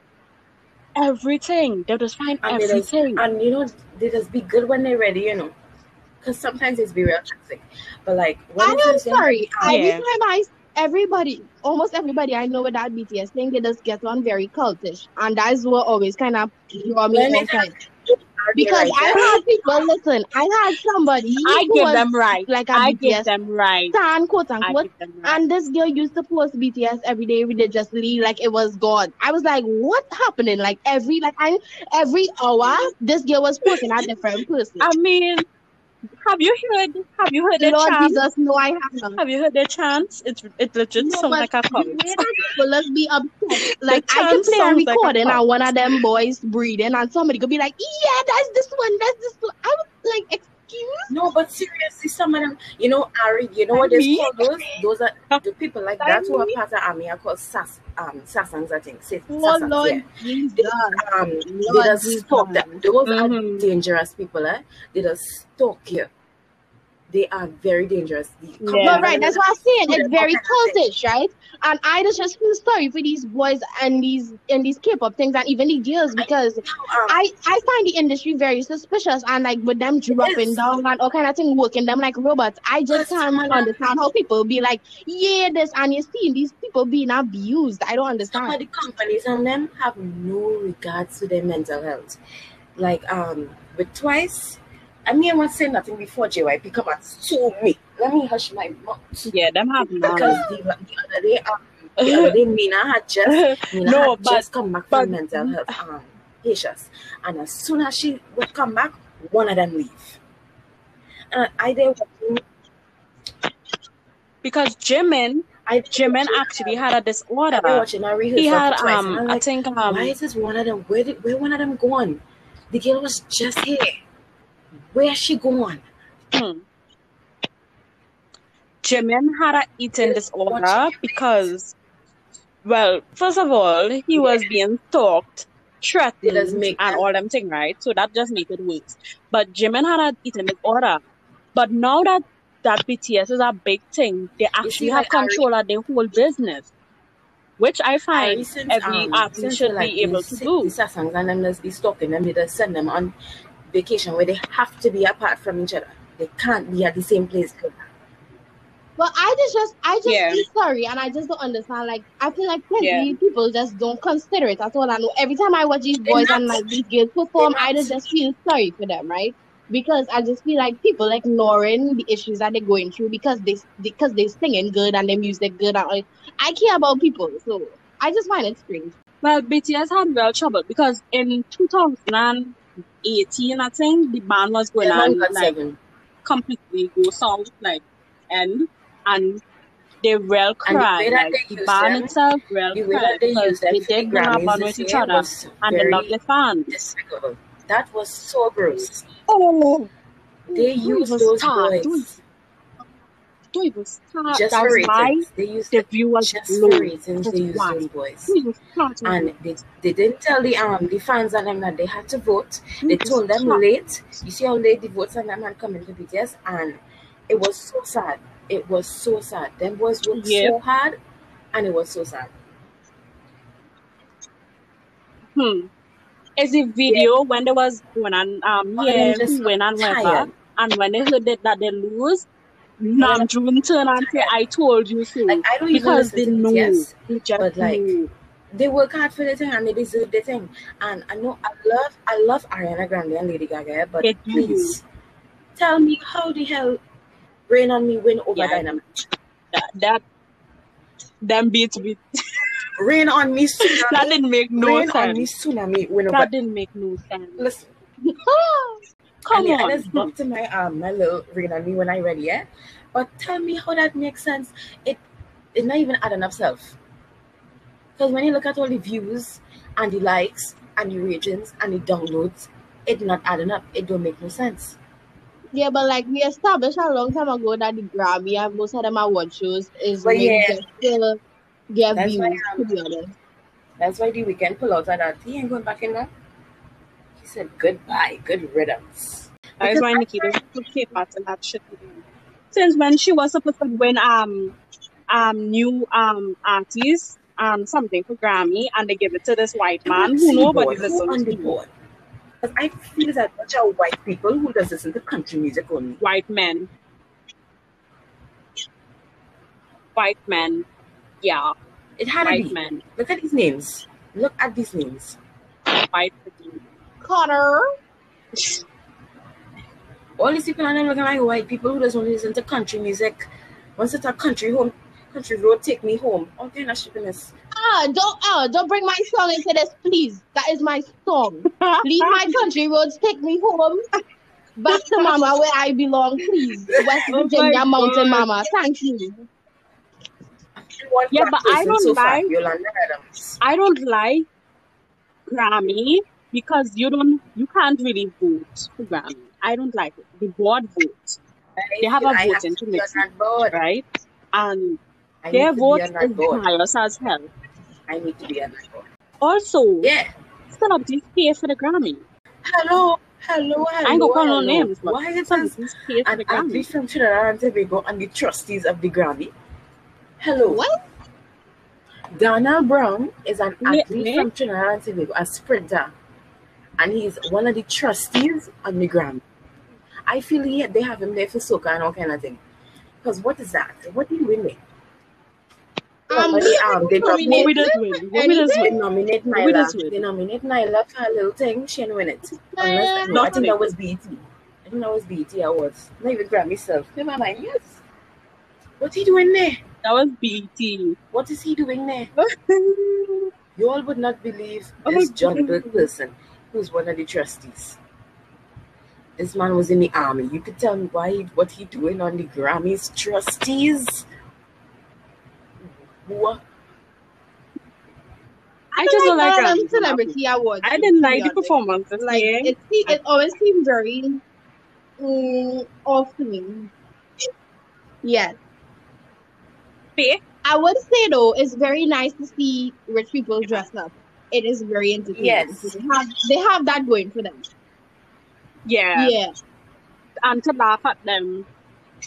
Everything. They just find everything. And you know, they just be good when they're ready, you know. Because sometimes it's be real toxic. But like, what I am sorry. I realize almost everybody I know with that BTS thing, they just get on very cultish. And that's what always kind of draw me inside. Because I had people, listen, I had somebody I give them right. And this girl used to post BTS every day religiously, like it was God. I was like, what happening? Like every hour this girl was posting a different person. I mean, have you heard the Lord chant? Jesus, no, I haven't. Have you heard the chant? It legit sounds like a cult. Well, let's be upset. Like I can play a recording and one of them boys breathing, and somebody could be like, "Yeah, that's this one." I was like, "Excuse?" No, but seriously, some of them, you know, Ari, you know what they call those? Those are the people like that who are part of army are called Sassans, I think. Sassans, yeah. They just stalk them. Those are dangerous people, eh? They just stalk you. They are very dangerous. Yeah. Right, that's what I'm saying. It's very cultish, right? And I just feel sorry for these boys and these K-pop things and even the girls, because I find the industry very suspicious, and like with them dropping down and all kind of thing, working them like robots. I just can't understand how people be like, yeah, this, and you're seeing these people being abused. I don't understand. But the companies and them have no regards to their mental health. Like with Twice. I mean, I won't say nothing before JYP come and sue me. Let me hush my mouth. Yeah, them have none. Because the other day, Mina had just come back from mental health issues. And as soon as she would come back, one of them leave. And because Jimin actually had a disorder. He had, I think... why is this one of them? Where one of them gone? The girl was just here. Where's she going? Jimin had an eating disorder because, well, first of all, he was being stalked, threatened, and all them things, right? So that just made it worse. But Jimin had an eating disorder. But now that BTS is a big thing, they actually have control of their whole business, which I find every artist should be able to do. These are songs and them just be stalking them. They just send them on vacation where they have to be apart from each other. They can't be at the same place together. Well, I just feel sorry, and I just don't understand. Like, I feel like plenty people just don't consider it at all. I know every time I watch these boys and like these girls perform, I just feel sorry for them, right? Because I just feel like people ignoring the issues that they're going through because they singing good and they music good. And like, I care about people, so I just find it strange. Well, BTS had real trouble because in 2018, I think the band was going on like completely go sound like. And they real cried. Like, the band itself real cried. They did grab on with each other and they loved the fans. Despicable. That was so gross. Oh, they used those boys. They was just for ratings. They used the viewers just for ratings. They used those boys. And they didn't tell the fans and them that they had to vote. They told them late. You see how late the votes and them had come into BTS, and it was so sad. It was so sad. Them boys worked so hard, and it was so sad. It's a video when they was going on and when they heard that they lose, Namjoon turned and said, "I told you so." Like, I don't because even they know, yes, but like know. They work hard for the thing and they deserve the thing. And I know I love Ariana Grande and Lady Gaga, but please. Tell me how the hell Rain on Me win over Dynamite. That them beat. Rain on Me Tsunami. That didn't make no sense. Rain on Me Tsunami win over. That didn't make no sense. Listen. Come on. I just bumped to my little Rain on Me when I read it. But tell me how that makes sense. It's not even adding up self. Because when you look at all the views and the likes and the ratings and the downloads, it's not adding up. It don't make no sense. Yeah, but like we established a long time ago that the Grammy and most of them award shows is where you can still get views, to be honest. That's why The Weeknd pulled out of that. He ain't going back in there. He said goodbye, good riddance. That is why Nikita took her part in that shit. Since when she was supposed to win new artist something for Grammy, and they give it to this white man who nobody listens to. I feel that much are white people who does listen to country music only. White men. Yeah. It had white men. Look at these names. White people. Connor. All these people are looking like white people who doesn't listen to country music. Once it's a country road, take me home. Okay, not shipping us. Don't bring my song into this, please. That is my song. Leave my country roads, take me home. Back to mama where I belong, please. West Virginia mountain mama. Thank you. Yeah, but I don't like Grammy because you can't really vote for Grammy. I don't like it. The board votes. They have a voting to make it, right? And their vote is biased as hell. I need to be on that board. Also, stop this pay for the Grammy. Hello. I ain't gonna call no names. Why is this pay for the Grammy? Artists from Trinidad and Tobago and the trustees of the Grammy. Hello. What? Donald Brown is an athlete from Trinidad and Tobago, a sprinter, and he's one of the trustees on the Grammy. I feel they have him there for soccer and all kind of thing. Because what is that? What do you win? They nominate Nyla for a little thing, she didn't win it. Unless, no, I think that was BT. I think that was BT Awards. Not even Grammy self. Never mind, yes. What's he doing there? That was BT. What is he doing there? You all would not believe this John Burke person, who's one of the trustees. This man was in the army. You could tell me what he doing on the Grammys trustees. What? I just don't like them celebrity awards. I didn't like the performances. Like it always seemed very off to me. Yes. Fair. I would say though, it's very nice to see rich people dress up. It is very entertaining. Yes, they have that going for them. Yeah. and to laugh at them.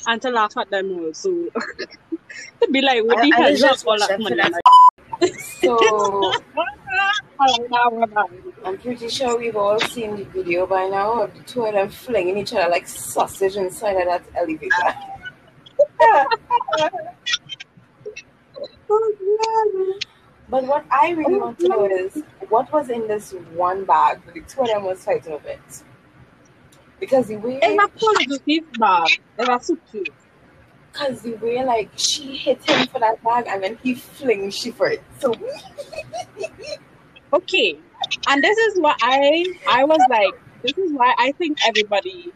And to laugh at them also. To be like, what do you have all that money? So, I'm pretty sure we've all seen the video by now of the two of them flinging each other like sausage inside of that elevator. But what I really want to know is what was in this one bag that the two of them was fighting over it. Because the way like she hit him for that bag and then he flings she for it. So okay. And this is what I was like, this is why I think everybody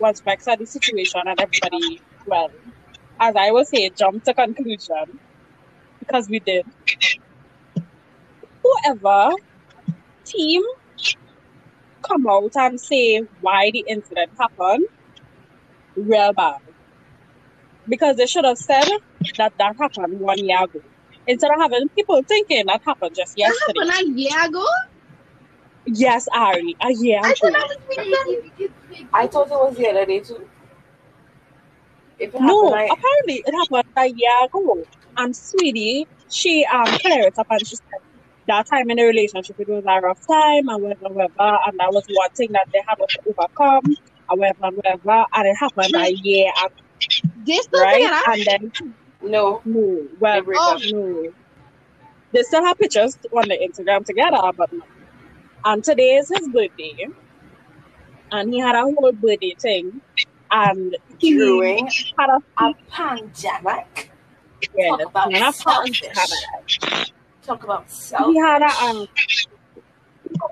was vexed at the situation and everybody, well, as I was saying, jumped to conclusion. Because we did. Whoever team come out and say why the incident happened, real bad. Because they should have said that happened 1 year ago. Instead of having people thinking that happened just yesterday. That happened a year ago? Yes, Ari. A year ago. I thought it was the other day too. Apparently it happened a year ago. And sweetie, she cleared it up and she said that time in the relationship it was a rough time and whatever, and that was one thing that they had to overcome and whatever, and it happened a year ago. This right? And then no. They still have pictures on the Instagram together, but no. And today is his birthday, and he had a whole birthday thing, and he had a pandemic. Yeah, talk about self. He had a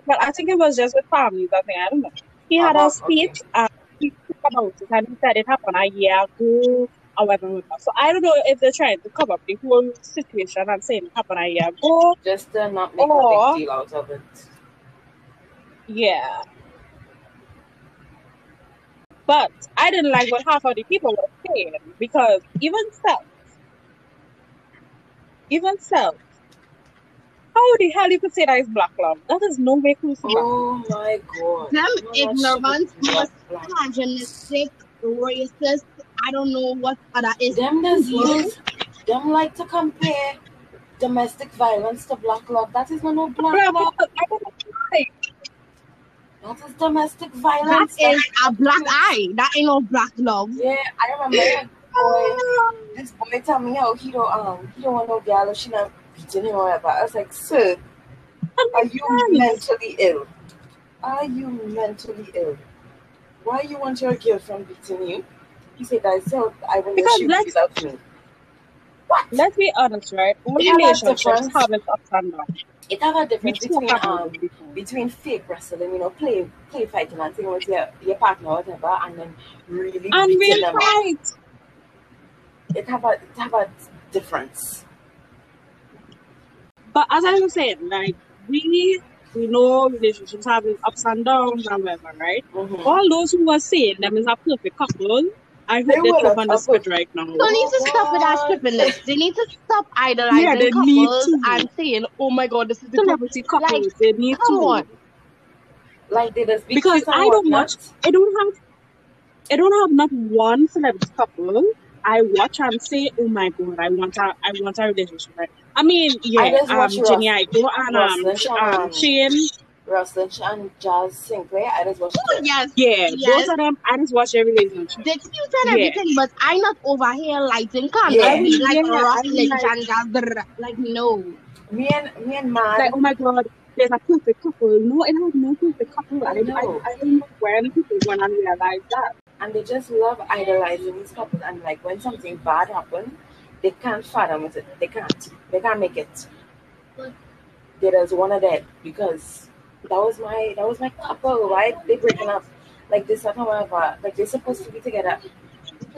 but I think it was just with families. I think I don't know. He had a speech. Okay. He talked about it and he said it happened a year ago. However, so I don't know if they're trying to cover up the whole situation and saying it happened a year ago, just to not make a big deal out of it. Yeah. But I didn't like what half of the people were saying because even self, how the hell you could say that is black love? That is no way close to black. Oh my god. Them ignorant, misogynistic, racist, I don't know what other is. Them does use, them like to compare domestic violence to black love. That is no black love. That is domestic violence. That is a black eye. That ain't no black love. Yeah, I remember. This boy tell me how he don't want no girl, she not beating him or whatever. I was like, sir, are you mentally ill? Why you want your girlfriend beating you? He said, I will let you without me. What? Let's be honest, right? Only relationships have its ups and downs. It have a difference between fake wrestling, you know, play fighting and thing with your partner or whatever, and then really and beating them fight. Up. It have a difference. But as I was saying, like we know relationships have ups and downs and whatever, right? Mm-hmm. All those who are saying them is a perfect couple, I heard they up on the spit right now. They need to stop with that strippiness. They need to stop idolizing couples and saying, oh my god, this is the celebrity couple. Like, they need to on. Like they just because I don't have not one celebrity couple I watch and say, oh my god, I want a relationship, right? I mean, yeah, Jenny Aiko and Shane. Russell and Jazz Sinclair, I just watch them. Yes. Both of them, I just watch their relationship. They cute and everything, but I not over here lighting can't and Jazz, like, no. Me and Mar. Like, oh my god, there's a perfect couple. No, it has no perfect couple. I don't know when people want to realize that. And they just love idolizing these couples. And like when something bad happens, they can't fathom it. They can't make it. They just wanna dead because that was my couple. Why they breaking up like this or whatever? Like they're supposed to be together.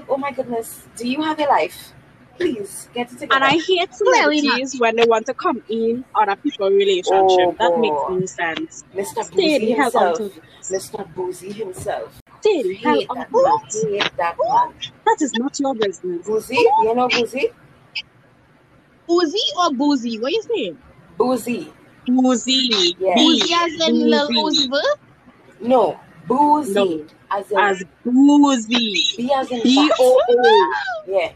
Oh my goodness! Do you have a life? Please get it together. And I hate celebrities when they want to come in on a people relationship. Oh, that makes no sense. Mr. Boozy himself. That is not your business. Boozy, you know Boozy? Boozy or Boozy? What are you saying? Boozy. Boozy. Yeah. Boozy as in Lil Uzi Vert? No. Boozy. No. As Boozy. B as in B-O-O. Yeah.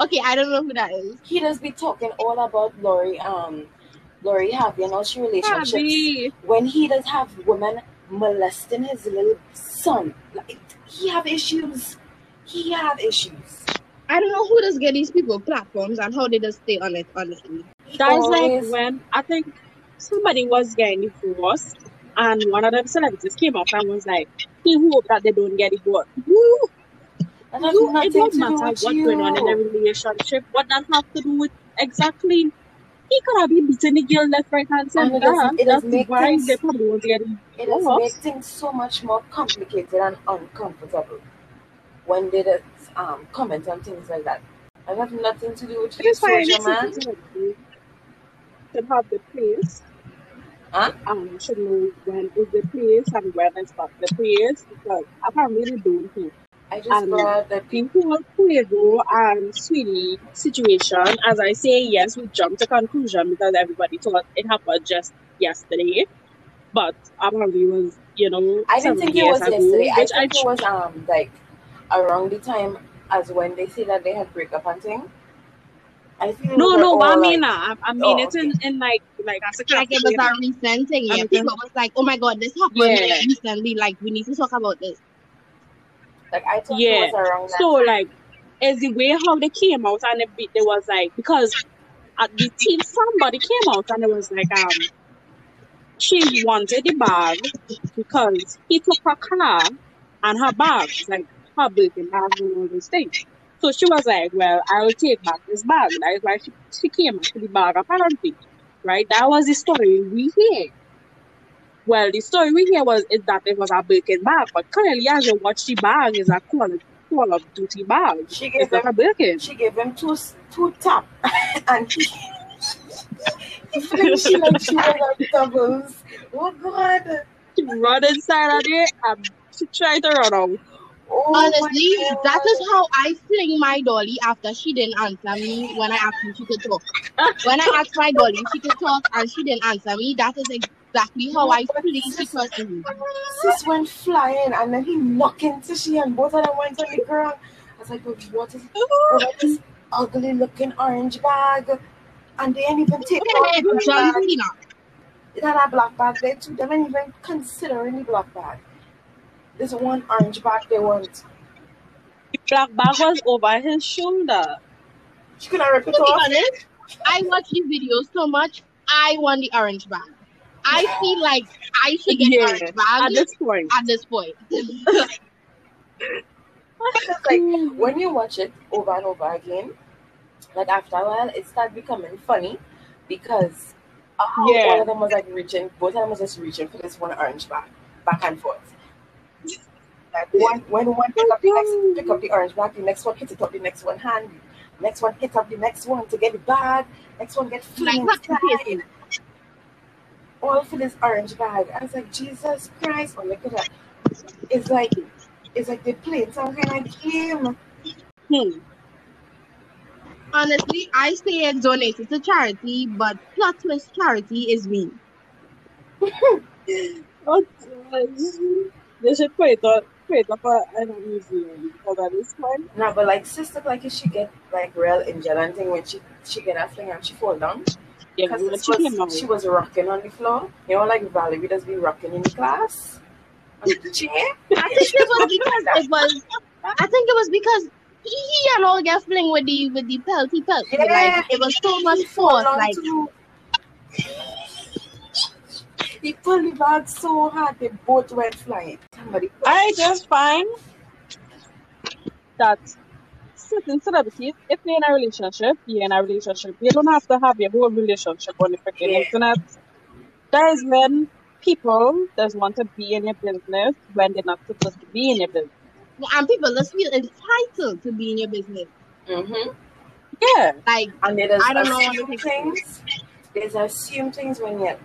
Okay, I don't know who that is. He just be talking all about Lori Harvey and all she relationships. Abby. When he does have women molesting his little son, like he have issues. He have issues. I don't know who does get these people platforms and how they just stay on it, honestly. That is like when I think somebody was getting divorced and one of them celebrities came up and was like, he hope that they don't get divorced. Woo! That has nothing to do with what's going on in a relationship. What that have to do with exactly? He could have been beating the girl left, right, and center. It does make things so much more complicated and uncomfortable when they just comment on things like that. I have nothing to do with you, soldier man. To have the place. Huh? Should know when is the place and when is not the place, because I can't really do it. I just brought the people Fuego and Sweeney situation. As I say, yes, we jumped to conclusion because everybody thought it happened just yesterday. But apparently it was, I didn't think it was yesterday. I think it was like around the time as when they say that they had breakup and thing. I mean, it was a recent thing. Yeah, people was like, oh my god, this happened recently. Like, we need to talk about this. Like, I thought it was around that. So, like, as the way how they came out and they was like, because at the team, somebody came out and it was like, she wanted the bag because he took her car and her bags, like her birthday bags and all those things. So she was like, well, I'll take back this bag. That is why she came to the bag, apparently. Right? That was the story we hear. Well, the story we hear is that it was a Birkin bag, but clearly, as you watch, the bag is a Call of Duty bag. She gave him two tap, and he flipped. She like she was doubles. Oh god! She run inside of it, and she tried to run out. Oh, honestly, that is how I fling my dolly after she didn't answer me when I asked him she could talk. When I asked my dolly she could talk, and she didn't answer me. That is exactly how I fling she trusted me. Sis went flying and then he knocked into she and both of them went on the ground. I was like, what is this ugly looking orange bag? And they didn't even take it. They had a black bag there too. They didn't even consider any black bag. This one orange bag they want. The black bag was over his shoulder. She couldn't rip it off. To be honest, I watch these videos so much, I want the orange bag. I feel like I should get orange bag at this point. Like, when you watch it over and over again, like after a while, it starts becoming funny because one of them was like reaching, both of them was just reaching for this one orange bag, back and forth. Like one pick up the next, pick up the orange bag, the next one hit it up the next one hand, the next one hit up the next one to get the bag, next one get flinged inside. All for this orange bag. I was like, Jesus Christ! Oh, look at that. It's like they played some kind of game. Honestly, I say it's donated to charity, but plot twist charity is me. Oh God. They should put it up a museum for that is fine. No, but like sister, like if she get like real injured and thing when she get a fling and she fall down. Yeah, because she was rocking on the floor. You know, like Valerie does be rocking in the class. I think it was because he and all get fling with the pelty. Yeah. Like, it was so much force. Like he pulled the bag so hard they both went flying. I just find that certain celebrities, if they're in a relationship, you don't have to have your whole relationship on the freaking internet. That is when people just want to be in your business when they're not supposed to be in your business. And people just feel entitled to be in your business. Mm-hmm. Yeah. Like, and they just assume things. They assume things when you're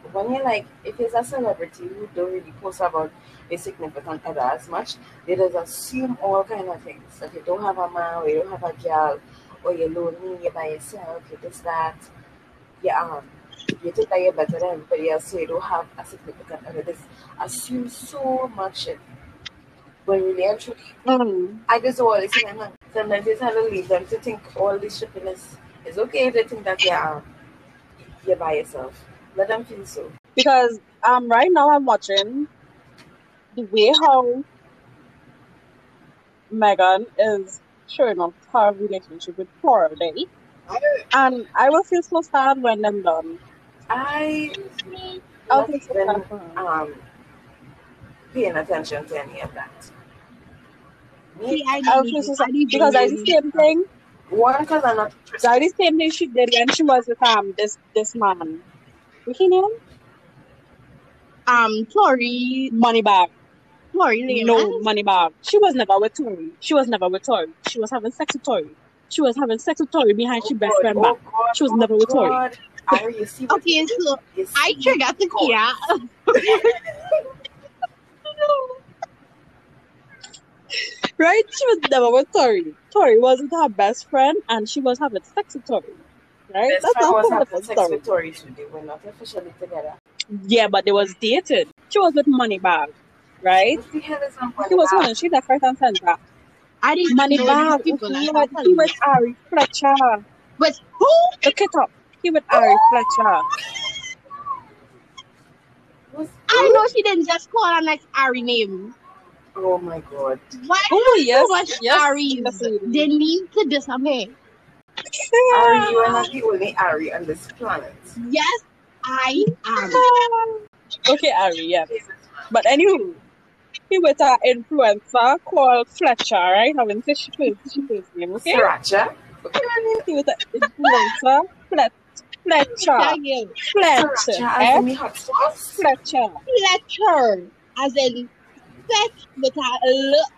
like, if it's a celebrity who don't really post about a significant other as much, they just assume all kind of things. Like, you don't have a man, or you don't have a girl, or you're lonely, you're by yourself, you're this, that. You think that you're better than everybody else, so you don't have a significant other. They assume so much shit. But really and truly, I just always say, sometimes you have to leave them to think all this shippiness. It's okay if they think that you're by yourself. Let them feel so. Because right now I'm watching the way how Megan is showing off her relationship with Corey. And I will feel so sad when I'm done. I'll feel so sad for her. Paying attention to any of that. See, because I did the same thing. One, because I'm not interested. I did the same thing she did when she was with this man. What's his name? Tori. Moneybag. Tori. No, Moneybag. She was never with Tori. She was having sex with Tori. Behind her best friend back. She was never with Tori. Okay, so I triggered the Kia. Right? She was never with Tori. Tori wasn't her best friend, and she was having sex with Tori. Right? That's not was having sex story. With Tori, so they were not officially together. Yeah, but they was dated. She was with Moneybag, right? She was one. She left right and center. I didn't know people like that. He was Ari Fletcher. But who? Look it up. He was Ari Fletcher. I know she didn't just call her like Ari name. Oh my god. Why so much Aries? They need to disappear. Ari, you are not the only Ari on this planet. Yes, I am. Okay, Ari, yes. But anywho, he was an influencer called Fletcher, right? I mean, she plays name, okay? Sriracha? He was an influencer, Fletcher. As in fetch with a look.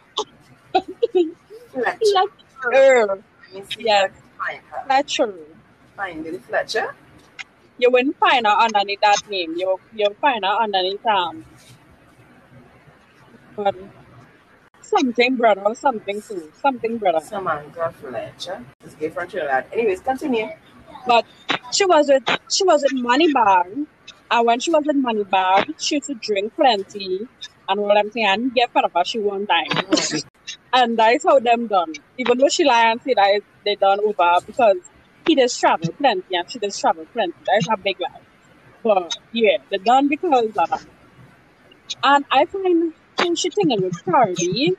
Fletcher. Yes. Fletcher. Find it, Fletcher. You wouldn't find her underneath that name. You'll find her underneath something brother. Some anchor Fletcher. It's gay from Trinidad. Anyways, continue. But she was with Moneybag, and when she was with Moneybag, she used to drink plenty and all them things and get fed up at she one time. And that is how them done. Even though she lie and say that they done over because he just travel plenty and she just travel plenty. That is her big lie. But yeah, they done because of that. And I find she thinking with Cardi,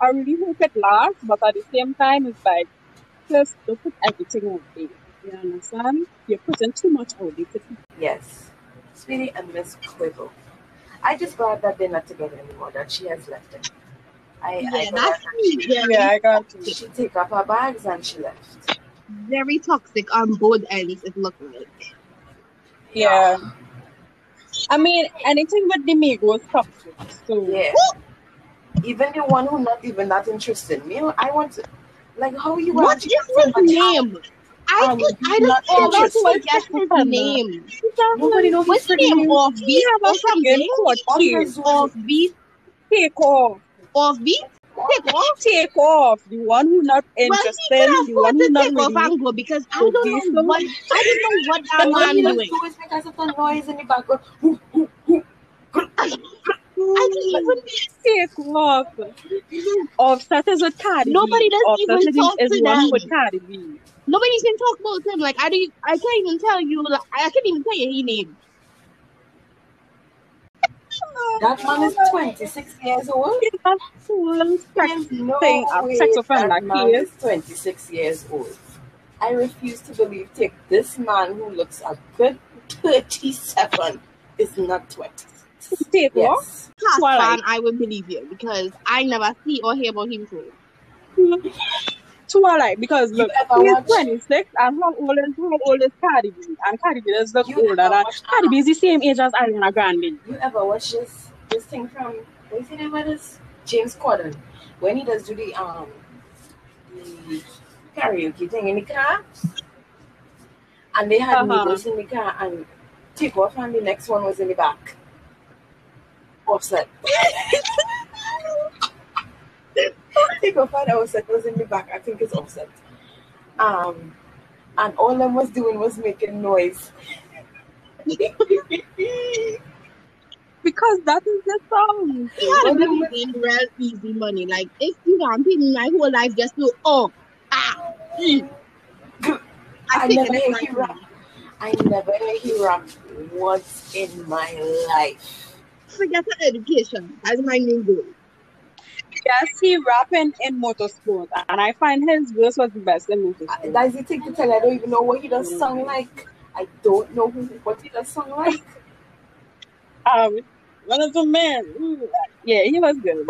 I really hope it lasts, but at the same time it's like just don't put everything on it. You understand? You're putting too much on it. Yes. Sweetie and Miss Quibble. I just glad that they're not together anymore, that she has left him. I got to. She took off her bags and she left. Very toxic on both ends, it looked like. Yeah. I mean, anything with the Migos toxic. So. Yeah. Even the one who not even that interested in me, I want to. Like, how you want to. What is his name? I don't know about to guess her name. Nobody knows what's her name. Offbeat or something? Offbeat? Takeoff. Offbeat? Takeoff? Takeoff. The one who not interested. Well, the one who not really. Off and go because I don't know what that man doing. It's because of the noise in the background. I can't even take off. Offset is with Cardi B. Nobody doesn't even talk to them. With Cardi B. Nobody's gonna talk about him. Like I can't even tell you. Like, I can't even tell you his name. That man is 26 years old. He is 26 years old. I refuse to believe. Take this man who looks a good 37 is not 20. Yes. Well, I would believe you because I never see or hear about him too. Twilight, because look, he's 26 and how old is Cardi B? And Cardi B does look older. Cardi B is the same age as Ariana Grande. You ever watch this thing from what's his name? What is James Corden when he does do the karaoke thing in the car? And they had Migos in the car and Takeoff, and the next one was in the back. Offset. Takeoff and Offset was in the back. I think it's Offset. And all them was doing was making noise. because that is the song. He had a really real easy money. Like, if you can't pay me my whole life just to, I never hear him rap once in my life. Forget the education. That's my main goal. Yes, he rapping in motorsport, and I find his verse was the best in motorsport. That's the thing to tell. I don't even know what he does sound like. I don't know what he does sound like. One of the men. Ooh, yeah, he was good.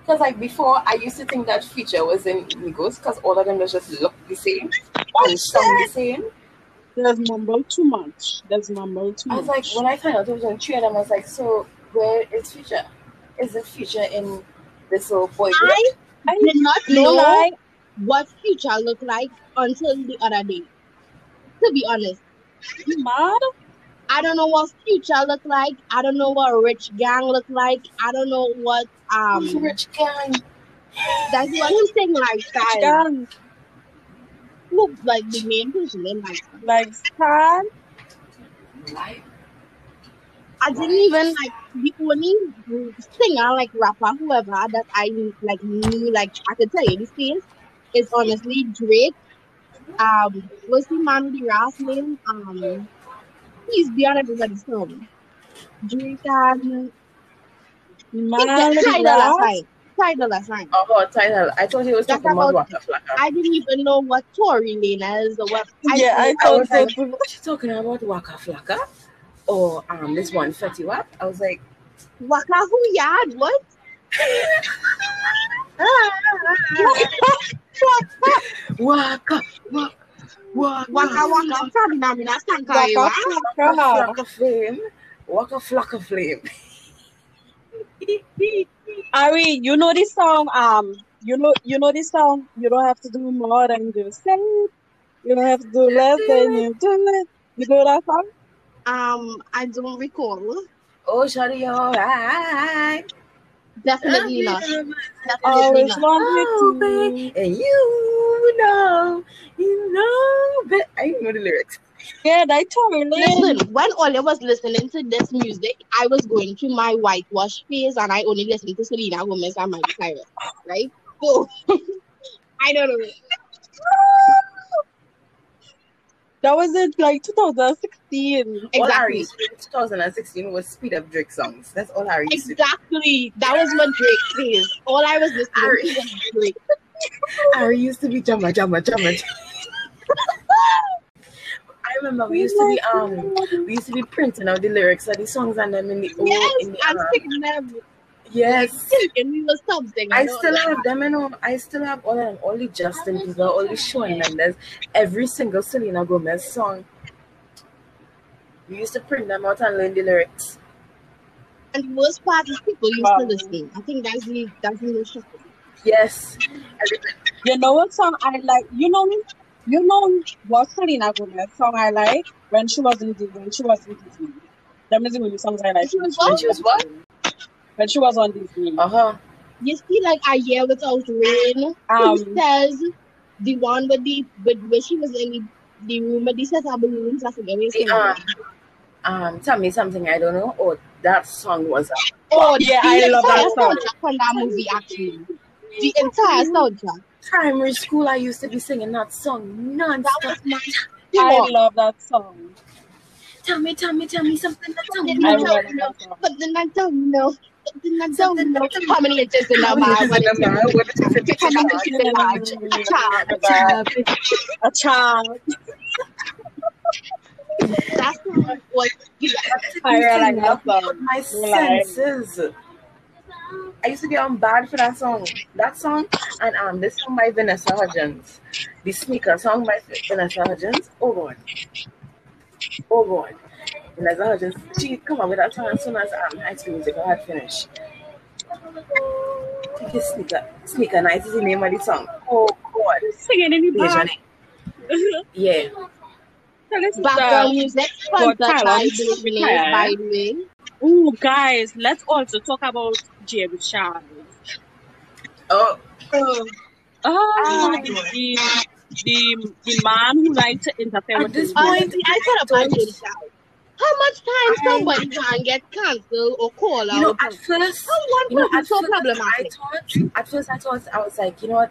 Because like before, I used to think that Future was in Migos because all of them just look the same and sound the same. There's mumble too much. I was like, when I found out it was on 3 of them, I was like, so where is Future? Is the Future in this whole boy group? I did not know what Future looked like until the other day. To be honest, you mad? I don't know what Future looked like. I don't know what Rich Gang looked like. I don't know what Rich Gang. That's what I'm saying. Like style. Look like the main person in like style. Like I didn't even like the only singer, like rapper, whoever that I like knew, like I could tell you this thing is honestly Drake. What's the man with the last name? He's beyond everybody's film. Drake and Tyler the sign. Oh, Tyler! I thought he was talking about Waka Flocka. I didn't even know what Tori Lane is or what. I thought was she talking about Waka Flocka? Or this one, 30 Watt. I was like, Waka who yard? What? Waka Flocka Flame. Ari, you know this song. You know this song. You don't have to do more than you say it. You don't have to do less than you do it. You know that song? I don't recall. Oh, Charlie, you're all right. Definitely not. And you know. I know the lyrics. Yeah, I totally. Listen, when Ollie was listening to this music, I was going through my whitewash phase, and I only listened to Selena Gomez and Mariah Carey, right? So I don't know. That was in like 2016. Exactly. All Harry used in 2016 was speed up Drake songs. That's all Harry used. Exactly. That was what Drake plays. All I was listening to was Drake. Harry used to be Jama. I remember we used to be printing out the lyrics of the songs and them in the old. Yes, I'm singing them. Yes. And we were something. I still have them, and I still have all of them. Only Justin Bieber, only Shawn Mendes, every single Selena Gomez song. We used to print them out and learn the lyrics. And the worst part is people used to listen. I think that's the shocker. Yes. You know what song I like? You know what Selena Gomez song I like? When she was in Disney. That was the only songs I like. She was what? When she was on Disney. You see, like A Year Without Rain. Who says the one with the where she was in the room with the set of balloons? I forget what it's called. Tell me something I don't know. Oh, that song was. I love that song. From that movie, actually, the entire soundtrack. Primary school, I used to be singing that song nonstop. That was I love that song. Tell me something I don't know. Something I don't know. How many inches in a mile? A child. That's not what you have about my senses. I used to be on bad for that song. That song and this song by Vanessa Hudgens. The Sneaker song by Vanessa Hudgens. Oh god. And as I just, she come up with that song as soon as high school music I had finished. Sneaker Night is the name of the song. Oh god. Singing in the bar. Yeah. Background music. Ooh, guys, let's also talk about James Charles. The man who likes to interfere with this point. I thought about James Charles. How much time somebody can get cancelled or called out? You know, at first, I thought I was like, you know what,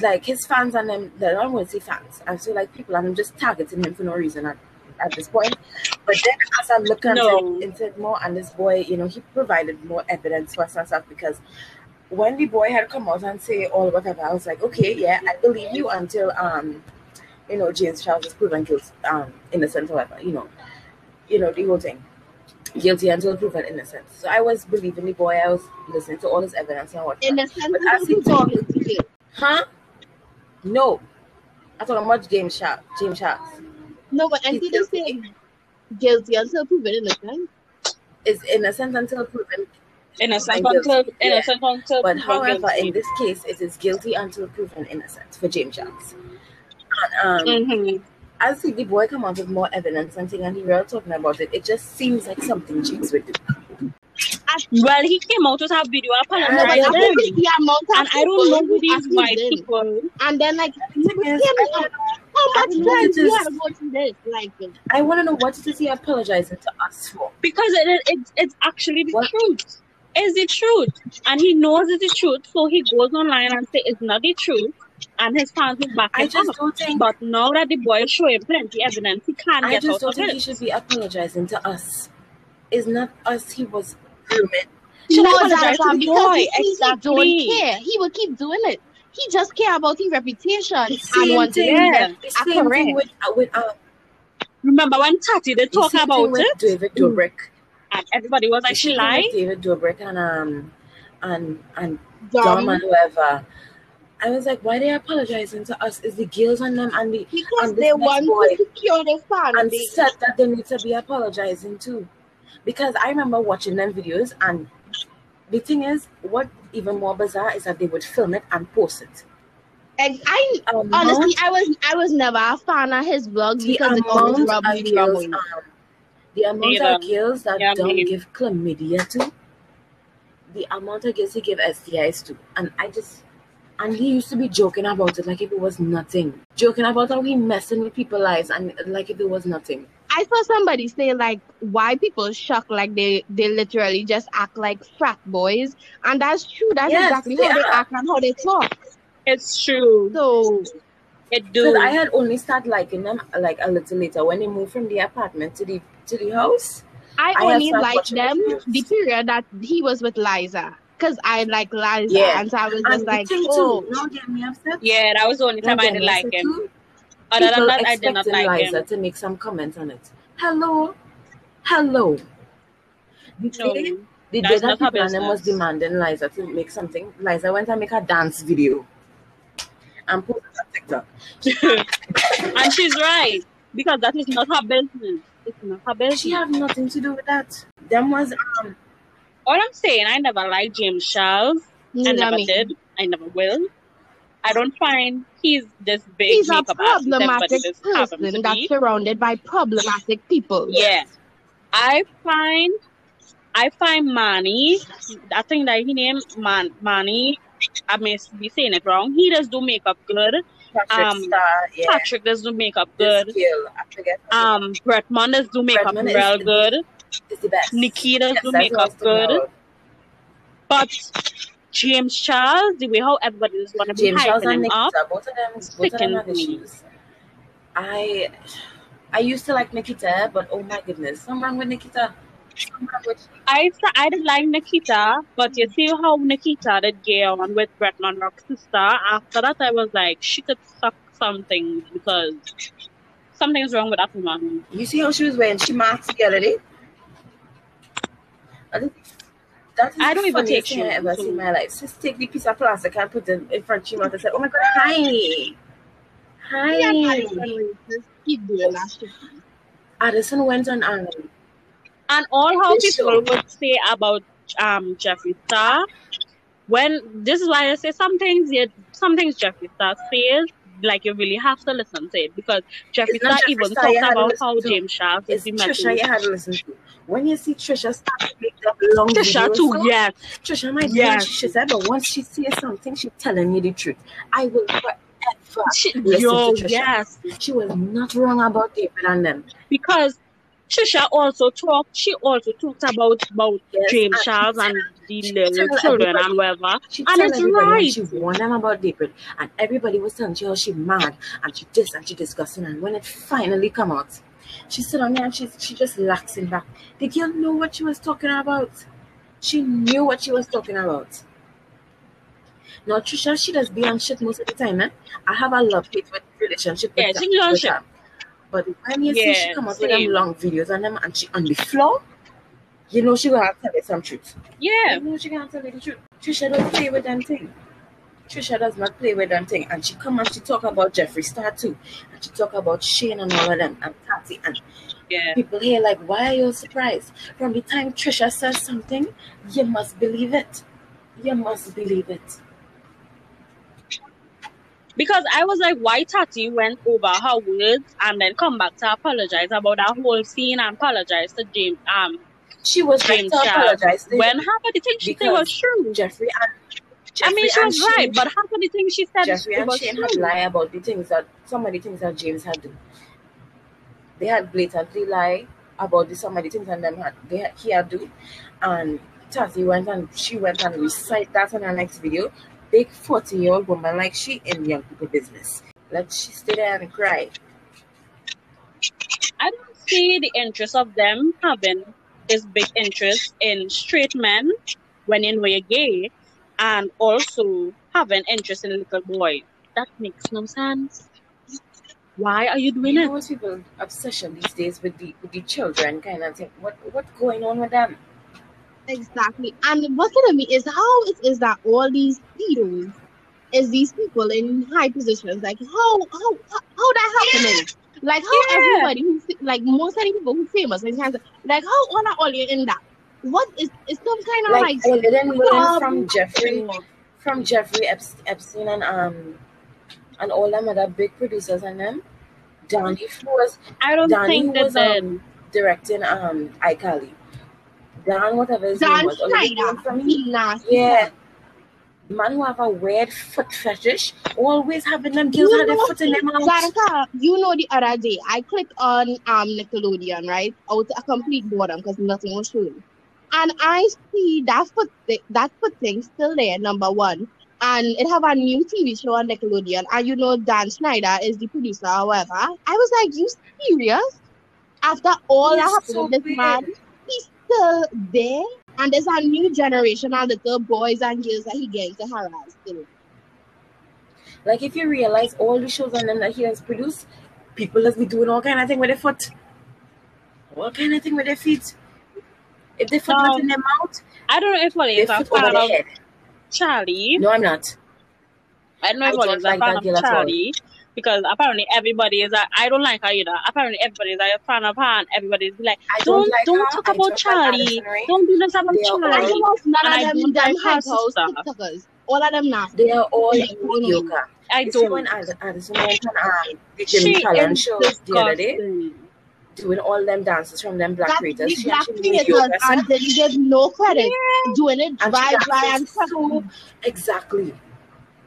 like his fans and them, I don't want to say fans, I feel like people and I'm just targeting him for no reason at this point. But then as I'm looking into it more, and this boy, you know, he provided more evidence for us and stuff, because when the boy had come out and say all whatever, I was like, okay, yeah, I believe you until you know, James Charles is proven guilty, innocent, however, you know, the whole thing. Guilty until proven innocent. So I was believing the boy, I was listening to all his evidence and whatnot. Innocent until proven guilty. Huh? No. I thought I watched James Charles. No, but I didn't say guilty until proven innocent. It's innocent until proven guilty. But however, in this case, it is guilty until proven innocent for James Charles. I see the boy come out with more evidence and thing, and he really talking about it. It just seems like something James would do. Well, he came out with a video and I don't know who these white people. And then like, how much time do you have watching this? Like, I want to know what it is he apologizing to us for. Because it's actually the truth. It's the truth, and he knows it's the truth, so he goes online and says it's not the truth. And his fans will back him up. But now that the boy is showing plenty evidence, he can't get out of it. I just don't think he should be apologizing to us. It's not us he was grooming. He was apologizing to the boy. Exactly. He don't care. He will keep doing it. He just cares about his reputation. Remember when Tati, they talk about it? David Dobrik. And everybody was like, she lied. David Dobrik and Dom and whoever. I was like, why are they apologizing to us? Is the girls on them and the because and they want boy to secure their family and said that they need to be apologizing too. Because I remember watching them videos, and the thing is, what even more bizarre is that they would film it and post it. And I honestly, I was never a fan of his vlogs because it always rubbed me wrong. The amount of girls that don't give chlamydia to, the amount of girls he give STIs to, and he used to be joking about it like if it was nothing. Joking about how he messing with people's lives and like if it was nothing. I saw somebody say like why people shock like they literally just act like frat boys. And that's true. That's exactly how they act and how they talk. It's true. So it do. I had only started liking them like a little later when they moved from the apartment to the house. I only liked them the period that he was with Liza. Because I like Liza, and so I was just like, don't get me upset. Yeah, that was the only time I didn't like him. Too. Other than that, I did not like Liza him. To make some comments on it. Hello. The day that people and them was demanding Liza to make something, Liza went and make a dance video and put it on TikTok. And she's right, because that is not her business. It's not her business. She have nothing to do with that. Them was all I'm saying, I never liked James Charles. I never did. I never will. I don't find he's this big. He's a problematic person that's surrounded by problematic people. Yeah. I find Manny, I think that he named Manny, I may be saying it wrong. He does do makeup good. Patrick does do makeup good. Bretman does do makeup real good. It's the best. Nikita do makeup good, but James Charles, the way how everybody is going to be hyping him up, both of them issues. I used to like Nikita, but oh my goodness, something wrong with Nikita. I didn't like Nikita, but you see how Nikita did get on with Bretman Rock's sister. After that, I was like, she could suck something because something's wrong with that woman. You see how she was wearing? She masked the other day. I don't even take shit I ever seen in my life. Just take the piece of plastic and put it in front of your mouth and say, oh my god, hi. Addison went on and all how people would say about Jeffree Star. When this is why I say some things Jeffree Star says, like you really have to listen to it, because Jeffree Star even talked about how James Charles is the Trisha you had to listen to. When you see Trisha start to make that long Trisha too, song, yes. Trisha might do what she said, but once she says something, she's telling you the truth. I will forever listen to Trisha. Yes. She was not wrong about David and them. Because Trisha also talked. She also talked about James Charles and the little children and whatever. And it's right. She warned them about David, and everybody was telling her she mad and she this and she disgusting. And when it finally come out, she stood on there and she just relaxing back. The girl know what she was talking about. She knew what she was talking about. Now Trisha, she does be on shit most of the time, eh? I have a love hate with relationship. Yeah, with she on shit. But when you see she come up with them long videos and them and she on the floor, you know she gonna tell you some truth. Yeah. You know she gonna tell you the truth. Trisha don't play with them thing. Trisha does not play with them thing. And she come and she talk about Jeffree Star too. And she talk about Shane and all of them and Tati and people here like, why are you surprised? From the time Trisha says something, you must believe it. You must believe it. Because I was like, why Tati went over her words and then come back to apologize about that whole scene and apologize to James. She was James right to apologize to when half of the things she said was true. Jeffrey, I mean, she was right, but half of the things she said Jeffrey was true. Jeffrey and Shane had lied about the things that some of the things that James had done. They had blatantly lied about some of the things that he had done, and Tati went and she went and recite that on her next video. Big 40-year-old woman like she in young people business. Like she stood there and cried. I don't see the interest of them having this big interest in straight men when you know you're gay and also having interest in little boys. That makes no sense. Why are you doing it? Most people obsession these days with the children kind of thing. What's going on with them? Exactly, and what's killing me is how it is that all these leaders is these people in high positions. Like how that happening? Like how everybody who like most of the people who famous like how all you in that? What is some kind of like then from Jeffrey Epstein and all them other big producers and them. Donnie was directing iCarly. Dan, whatever his name was. Yeah. Man who have a weird foot fetish, always having them girls have their foot in their mouth. Danica, you know the other day, I clicked on Nickelodeon, right? Out of complete boredom because nothing was showing. And I see that foot thing still there, number one. And it have a new TV show on Nickelodeon. And you know Dan Schneider is the producer, however. I was like, you serious? After all that happened with this man, still there, and there's a new generation of little boys and girls that he gets to harass still. Like if you realize all the shows and them that he has produced, people has been doing all kind of thing with their foot, all kind of thing with their feet. If they foot not in their mouth, I don't know if what is a fan of Charlie. No, I'm not. I don't know if what is a fan of Charlie. Because apparently everybody is like, I don't like her either. Apparently everybody is like a fan of her, and everybody's like, don't talk about Charlie. Don't do this about Charlie. All of them now. They are all mediocre. I don't. She is disgusting. Doing all them dances from them black creators. The black creators and they give no credit. Doing it dry and so. Exactly.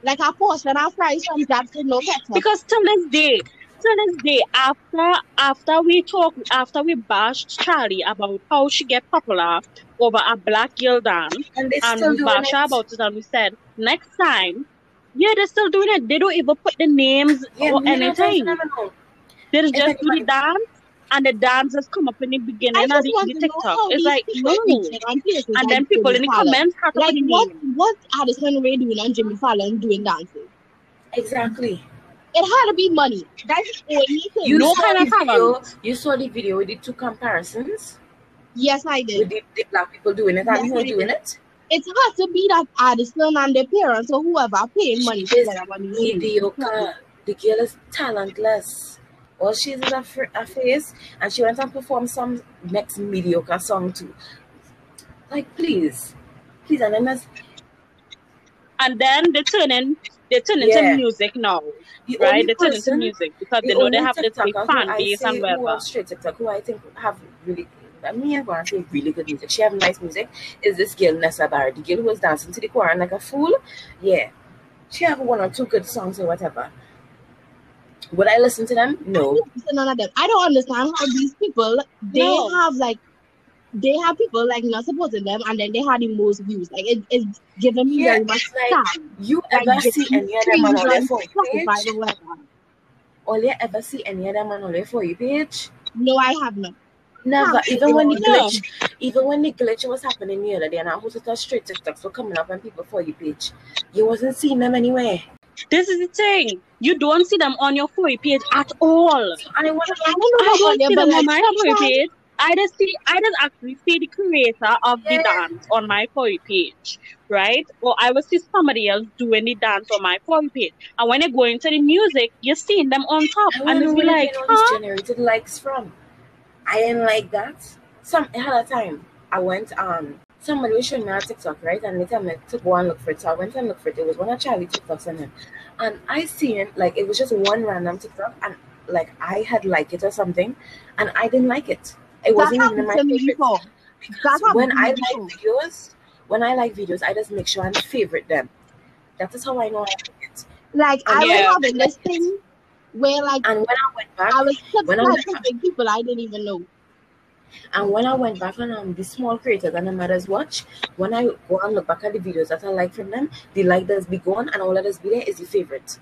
Like I post and I fry some that did no better. Because till this day, after we bashed Charlie about how she get popular over a black girl dance, and we bashed her about it, and we said next time, they're still doing it. They don't even put the names or anything. They just do the dance, and the dancers come up in the beginning and the TikTok. It's like no, and then people in the comments have to like what Addison Rae doing and Jimmy Fallon doing dances. Exactly. It had to be money. That's the only thing. You saw the video with the two comparisons. Yes, I did. With the black people doing it and you doing it. It's hard to be that Addison and their parents or whoever paying money for that money. The girl is talentless. Well, she's in her face, and she went and performed some next mediocre song too. Like, please, and then they turn into music now, right? They turn into music because they know they have this big fan base and whatever. Straight TikTok, who I think have really, I mean, I'm gonna say really good music. She have nice music. Is this girl Nessa Barrett, the girl who was dancing to the Quran like a fool? Yeah, she have one or two good songs or whatever. Would I listen to them? No. None of them. I don't understand how these people, they have like, they have people like not supporting them, and then they had the most views. Like it's giving me very much. Like, you ever see any other man on their For You page? Or they ever see any other man on their For You page? No, I have not. Never. Even when the glitch was happening the other day, and I was just straight TikToks were coming up on people For You page, you wasn't seeing them anywhere. This is the thing. You don't see them on your For You page at all. And I don't see them on my For You page. I just actually see the creator of the dance on my For You page, right? Or I will see somebody else doing the dance on my For You page. And when you go into the music, you're seeing them on top. And you'll be like, huh? Generated likes from. I didn't like that. Somebody was showing me on TikTok, right? And they tell me to go and look for it. So I went and looked for it. It was one of Charlie TikToks on him. And I seen, like, it was just one random TikTok. And, like, I had liked it or something. And I didn't like it. It wasn't even in my favorites. When I like videos, I just make sure I favorite them. That is how I know I like it. Like, and I was having this thing where, like, and when I went back, I was subscribing people I didn't even know. And when I went back on the small creators and the mothers watch, when I go and look back at the videos that I like from them, the like that's be gone and all that is be there is the favorite.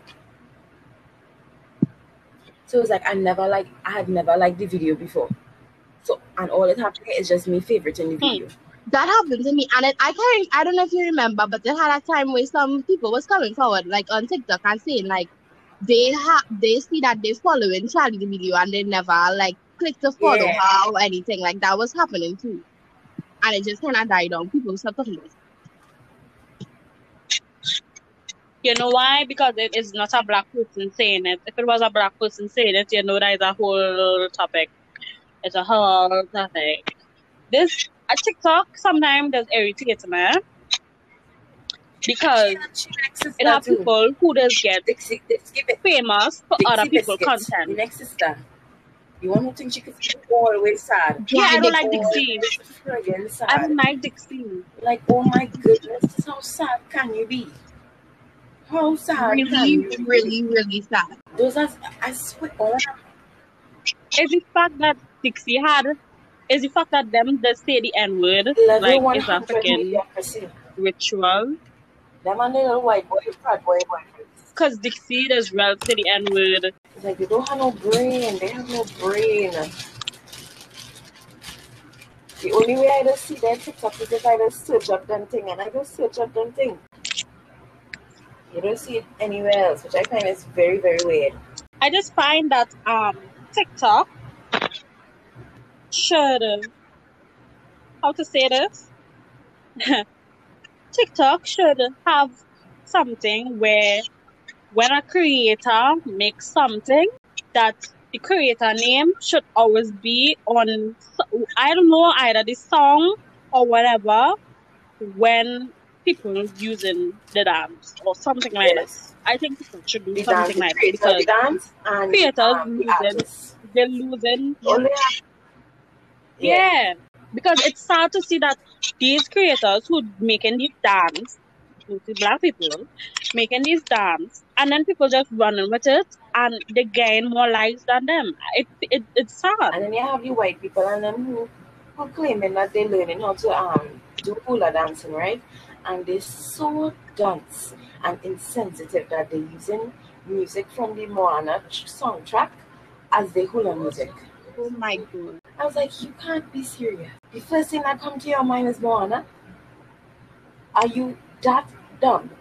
So it's like I had never liked the video before. So and all that happened is just me favorite in the video. That happened to me, and I don't know if you remember, but they had a time where some people was coming forward like on TikTok and saying like they see that they following Charlie the video and they never like click to follow her or anything like that was happening too, and it just kind of died down. People stopped talking about it. You know why? Because it is not a black person saying it. If it was a black person saying it, you know that is a whole topic. It's a whole topic. This a TikTok sometimes does irritate me because it has people who just get famous for other people's content. The next sister. You want to think she could always sad. Yeah, I don't like Dixie. I don't like Dixie. Like, oh my goodness, how sad can you be? How sad really, can you be? Really, really sad. Those are, I swear, all of them. It's the fact that Dixie had, is the fact that them that say the N-word, like, it's African ritual. Them and the little white boy, proud boy, because Dixie does well to the N-word. It's like, they don't have no brain. They have no brain. The only way I just see their TikTok is if I just search up them thing. And I just search up them thing. You don't see it anywhere else, which I find is very, very weird. I just find that TikTok should... How to say this? TikTok should have something where... When a creator makes something, that the creator name should always be on, I don't know, either the song or whatever, when people using the dance or something like this. I think people should do something like this because creators, they're losing. Yeah, because it's sad to see that these creators who making the dance, black people making these dance, and then people just running with it and they gain more likes than them. It's sad. And then you have the white people and them who are claiming that they're learning how to do hula dancing, right? And they're so dense and insensitive that they're using music from the Moana soundtrack as their hula music. Oh my god. I was like, you can't be serious. The first thing that comes to your mind is Moana. Are you that dumb?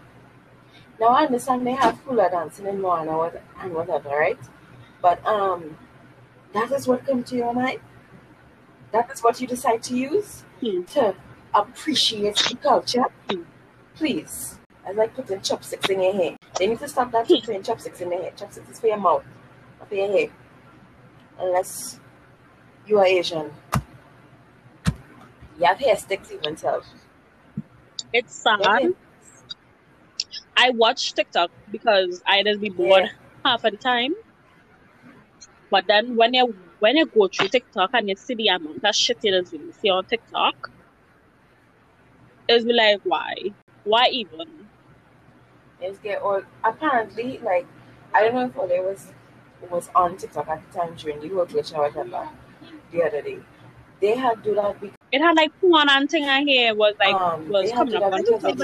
Now I understand they have hula dancing in Moana and whatever, right? But that is what comes to your mind. That is what you decide to use to appreciate the culture. Please, I like putting chopsticks in your hair. They need to stop that putting chopsticks in your hair. Chopsticks is for your mouth, not for your hair. Unless you are Asian, you have hair sticks even self. It's sad. Okay. I watch TikTok because I just be bored half of the time. But then when you go through TikTok and you see the amount of shit you just really see on TikTok, it's be like, why? Why even? It's get or apparently, like, I don't know if all there was was on TikTok at the time during the whole glitch I had back the other day. They had do that because it had like one and thing I hear was like was coming up on TikTok.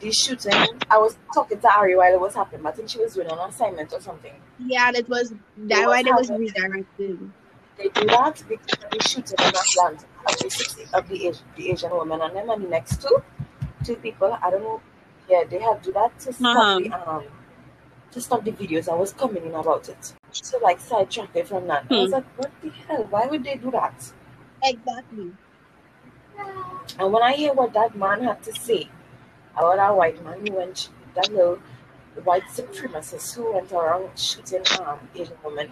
The shooting. I was talking to Ari while it was happening. I think she was doing an assignment or something. Yeah, that was that why it was redirected. They do that because of the shooting in Atlanta of the Asian woman, and then on the next two people, I don't know. Yeah, they have do that to stop the videos. I was commenting about it, so like sidetracked it from that. I was like, what the hell? Why would they do that? Exactly. And when I hear what that man had to say about that white man who went, that little white supremacist who went around shooting Asian women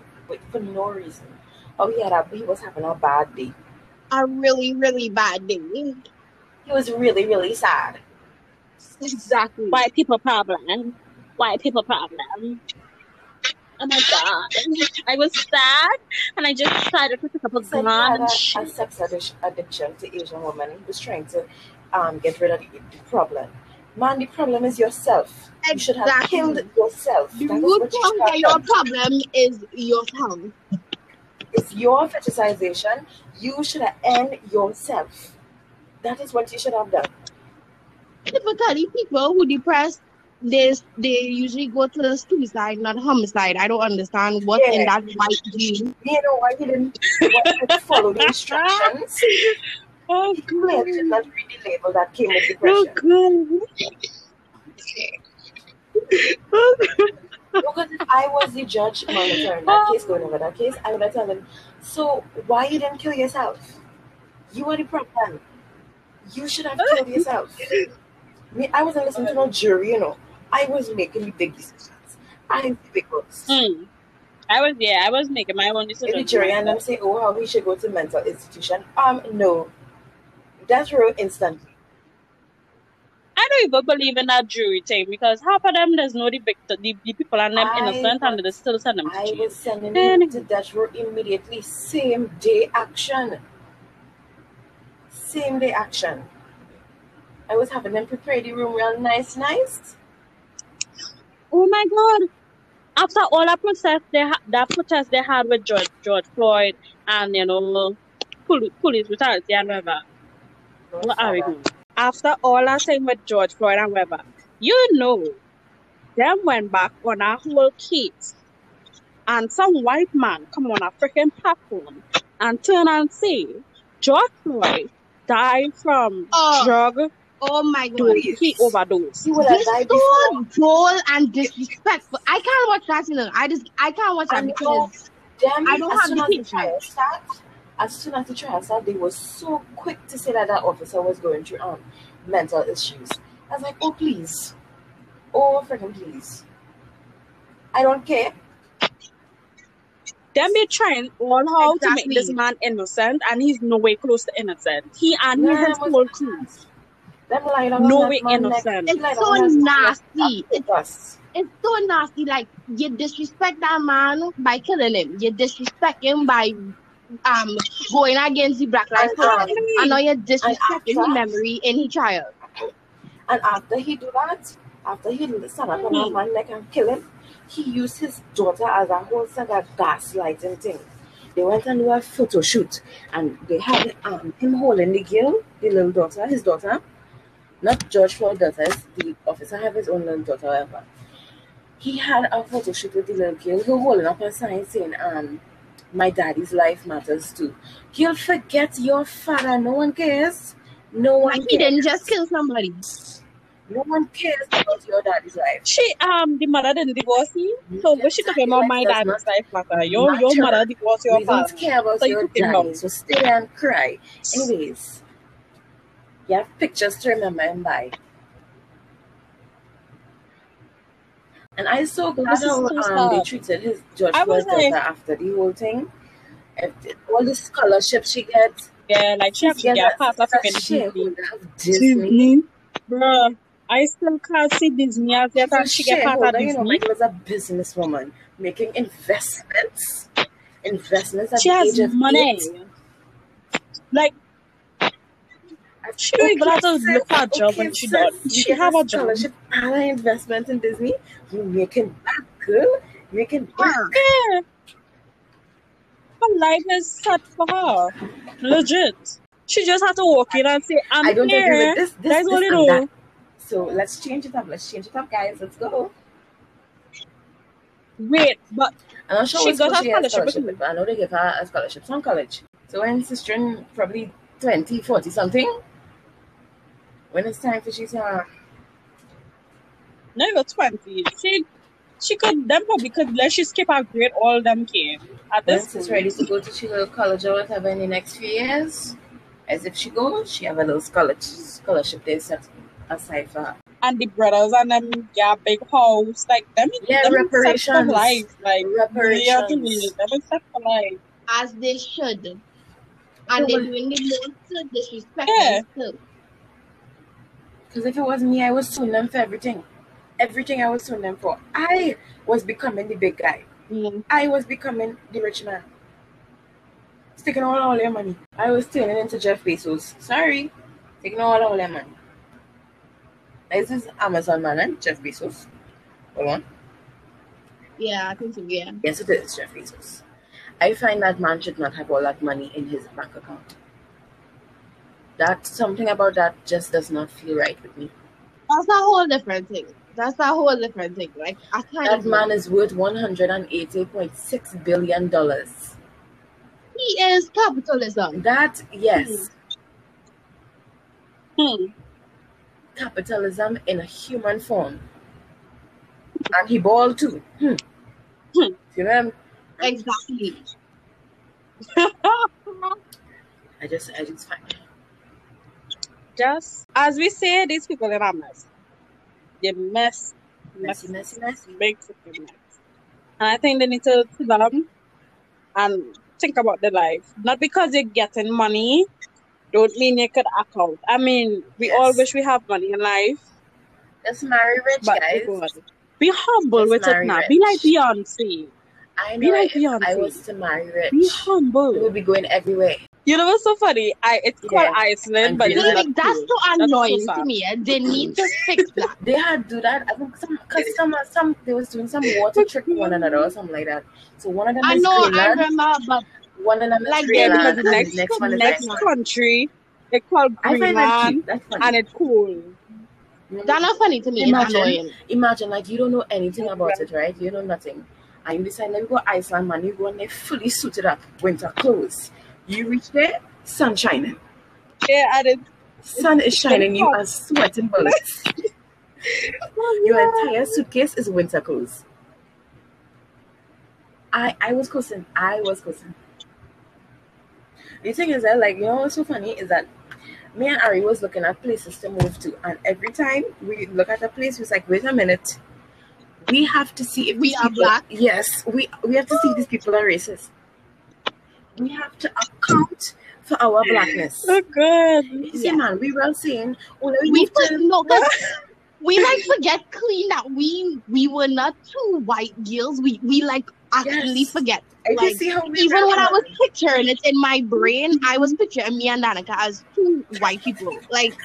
for no reason. Oh yeah, that he was having a bad day. A really, really bad day. He was really, really sad. Exactly. White people problem. White people problem. Oh my god. I was sad and I just tried to put a couple of guns. He had a sex addiction to Asian women. He was trying to get rid of the problem. Man, the problem is yourself. Exactly. You should have killed yourself. The root cause of your problem is yourself. It's your fetishization. You should have end yourself. That is what you should have done. Typically, people who depressed, they usually go to suicide, not homicide. I don't understand what's in that white dream. You know why he didn't follow the instructions? Oh, he did not read the label that came with depression. Oh, God. Because if I was the judge monitoring that case, going over that case, I would have told them, so why you didn't kill yourself? You were the problem. You should have killed yourself. I wasn't listening to no jury, you know. I was making the big decisions. I was the big ones. I was making my own decisions. The jury and them say, oh, how we should go to mental institution. No. Death row instantly. I don't even believe in that jury thing because half of them there's no victim, the people and them innocent and they still send them to jail. I was sending them to death row immediately. Same day action. I was having them prepare the room real nice. Oh my God. After all that process, that protest they had with George Floyd and, you know, police brutality and whatever. What are we doing? After all that time with George Floyd and Weber, you know, them went back on a whole case. And some white man come on a freaking platform and turn and say, George Floyd died from drug. Oh my God. He overdosed. He would have died before. This bold and disrespectful. I can't watch that, you know. I can't watch that because I don't have the pictures. As soon as the trial started, they were so quick to say that officer was going through mental issues. I was like, oh, please. Oh, freaking please. I don't care. Them be trying all how to make this man innocent, and he's no way close to innocent. He and his whole crew. No way innocent. It's so nasty. It's so nasty. Like, you disrespect that man by killing him. You disrespect him by... going against the Black Lives Matter. I know you're disrespecting his memory in his trial. And after he do that, after he stand up on my neck and kill him, he used his daughter as a whole saga gaslighting thing. They went and do a photo shoot, and they had him holding the girl, the little daughter, his daughter, not George Floyd's daughter. The officer have his own little daughter, however. He had a photo shoot with the little girl who holding up a sign saying, my daddy's life matters too. He'll forget your father. No one cares. No one cares. He didn't just kill somebody. No one cares about your daddy's life. She, the mother didn't divorce him. So she took him on my daddy's life matter. Your mother divorced your father. Don't care about your daddy. So stay and cry. Anyways, you have pictures to remember him by. And I saw how they treated his George Floyd's daughter after the whole thing. And all the scholarship she gets. Yeah, like she has to get a part of Disney. Bruh, I still can't see Disney as yet. She get part of Disney. You know, like, she was a businesswoman making investments. Investments at the age of money. 8. Like, she don't even have to look for a job when she does. She have a job. Other investment in Disney. You making that girl Make it work. Yeah. Her life is set for her. Legit. She just had to walk in and say, I'm here. I don't agree with this. That's what it is. So let's change it up. Let's change it up, guys. Let's go. Wait, but I'm not sure she got a scholarship. I know they give her a scholarship from college. So when sister probably 20, 40 something, when it's time for she's no, you're 20. She could them probably could let she skip her grade all them care. At this point, she's ready to go to she little college or whatever in the next few years. As if she goes, she have a little scholarship there set aside for her. And the brothers and them, yeah, big house, like them. Yeah, them reparations. For life, like reparations. Yeah, them set for life. As they should, and they're doing it so disrespectful. Yeah. Because if it was me, I was suing them for everything. Everything I was suing them for. I was becoming the big guy. Mm-hmm. I was becoming the rich man. Taking all their money. I was turning into Jeff Bezos. Sorry, taking all their money. Is this Amazon man and Jeff Bezos? Hold on. Yeah, I think so, yeah. Yes, it is Jeff Bezos. I find that man should not have all that money in his bank account. That something about that just does not feel right with me. That's a whole different thing. Like I can't. That man is worth $180.6 billion. He is capitalism. That yes. Hmm. Capitalism in a human form, and he balled too. See them? Exactly. I just find it. Just as we say, these people are mess. They messy, big fucking mess. And I think they need to sit down and think about their life. Not because you're getting money. Don't mean you could act out. I mean, we all wish we have money in life. Let's marry rich, guys. God, be humble with it now. Rich. Be like Beyonce. I know. Be like Beyonce. I was to marry rich. Be humble. We'll be going everywhere. You know what's so funny? It's called Iceland, but that's so annoying to me. They need to fix that. They had to do that. I think some they was doing some water trick with one another or something like that. So one of them is one of them is like Greenland, the next country, they call Greenland, and it's cool. That's not funny to me. Imagine, like you don't know anything about it, right? You know nothing, and you decide let me go to Iceland, man. You go and they fully suited up, winter clothes. You reach there, sun shining. Yeah, and it sun is shining. You are sweating bullets. Your entire suitcase is winter clothes. I was cursing. The thing is that, like, you know what's so funny is that me and Ari was looking at places to move to, and every time we look at a place, we're like, wait a minute, we have to see if we are black. Yes, we have to see if these people are racist. We have to account for our blackness. Oh God! You see, man, we were saying, oh, we like forget clean that we were not two white girls. We like. Actually, yes. Forget. Like, see how even when I was picturing it in my brain, I was picturing me and Danica as two white people. Like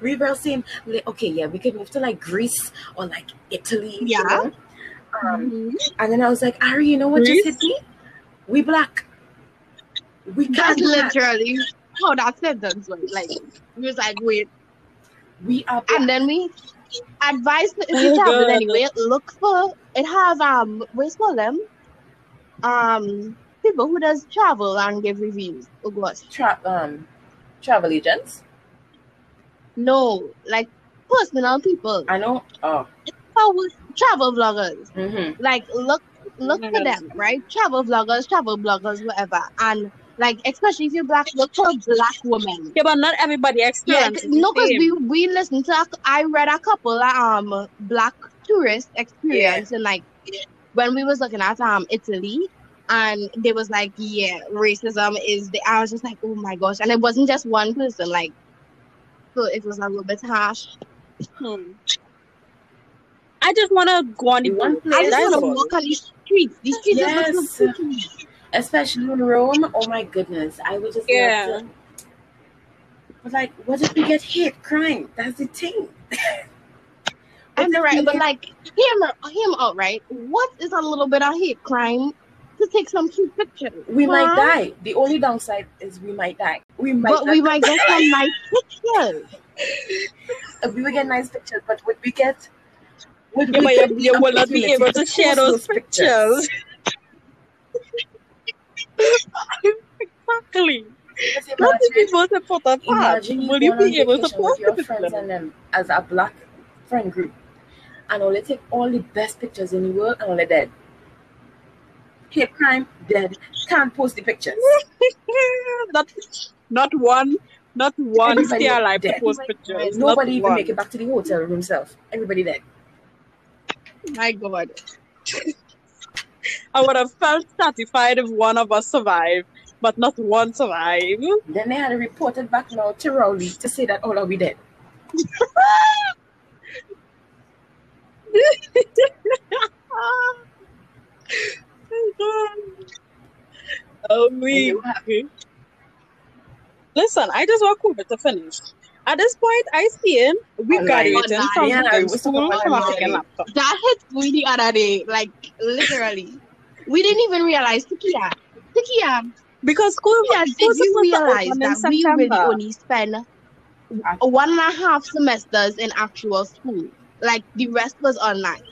we were saying, okay, yeah, we could move to like Greece or like Italy. Yeah. You know? And then I was like, Ari, you know what Greece? Just hit me? We black. We can't. That's literally how that sentence went. Like we was like, wait, we are black. And then we advice if you travel anyway, look for it have what's called them. People who does travel and give reviews. Oh gosh. Travel agents? No, like personal people. I know. Oh. Travel vloggers. Mm-hmm. Like look for them, right? Travel vloggers, whatever. And like especially if you're black, look for black women. Yeah, but not everybody experiences. Yeah, no, because we listen to. I read a couple black tourist experience and like. When we was looking at Italy, and they was like, yeah, racism is the. I was just like, oh my gosh, and it wasn't just one person, like, so it was a little bit harsh. I just want to go on the one place. I just want to walk on these streets. These streets are so pretty, especially in Rome. Oh my goodness, I would just love to. But like, what if we get hit? Crime. That's the thing. I'm right, but like him up, right? What is a little bit of hate crime to take some cute pictures? We might die. The only downside is we might die. We might get some nice pictures. We will get nice pictures, but would we get? You will not be able to share those pictures. Exactly. Not to be able to put a part. Will you be able to post your friends and them as a black friend group? And only take all the best pictures in the world and only dead. Hate crime, dead. Can't post the pictures. Not one stay alive to post pictures. Nobody even make it back to the hotel room himself. Everybody dead. My God. I would have felt satisfied if one of us survived, but not one survived. Then they had reported back now to Rowley to say that all are we dead. Oh, me. Listen, I just want COVID to finish. At this point, I see him. We graduated from school from African laptop. That hit me the other day, like literally. We didn't even realize, Tikia. Because school was supposed to realize that September. We really only spend 1.5 semesters in actual school. Like the rest was online.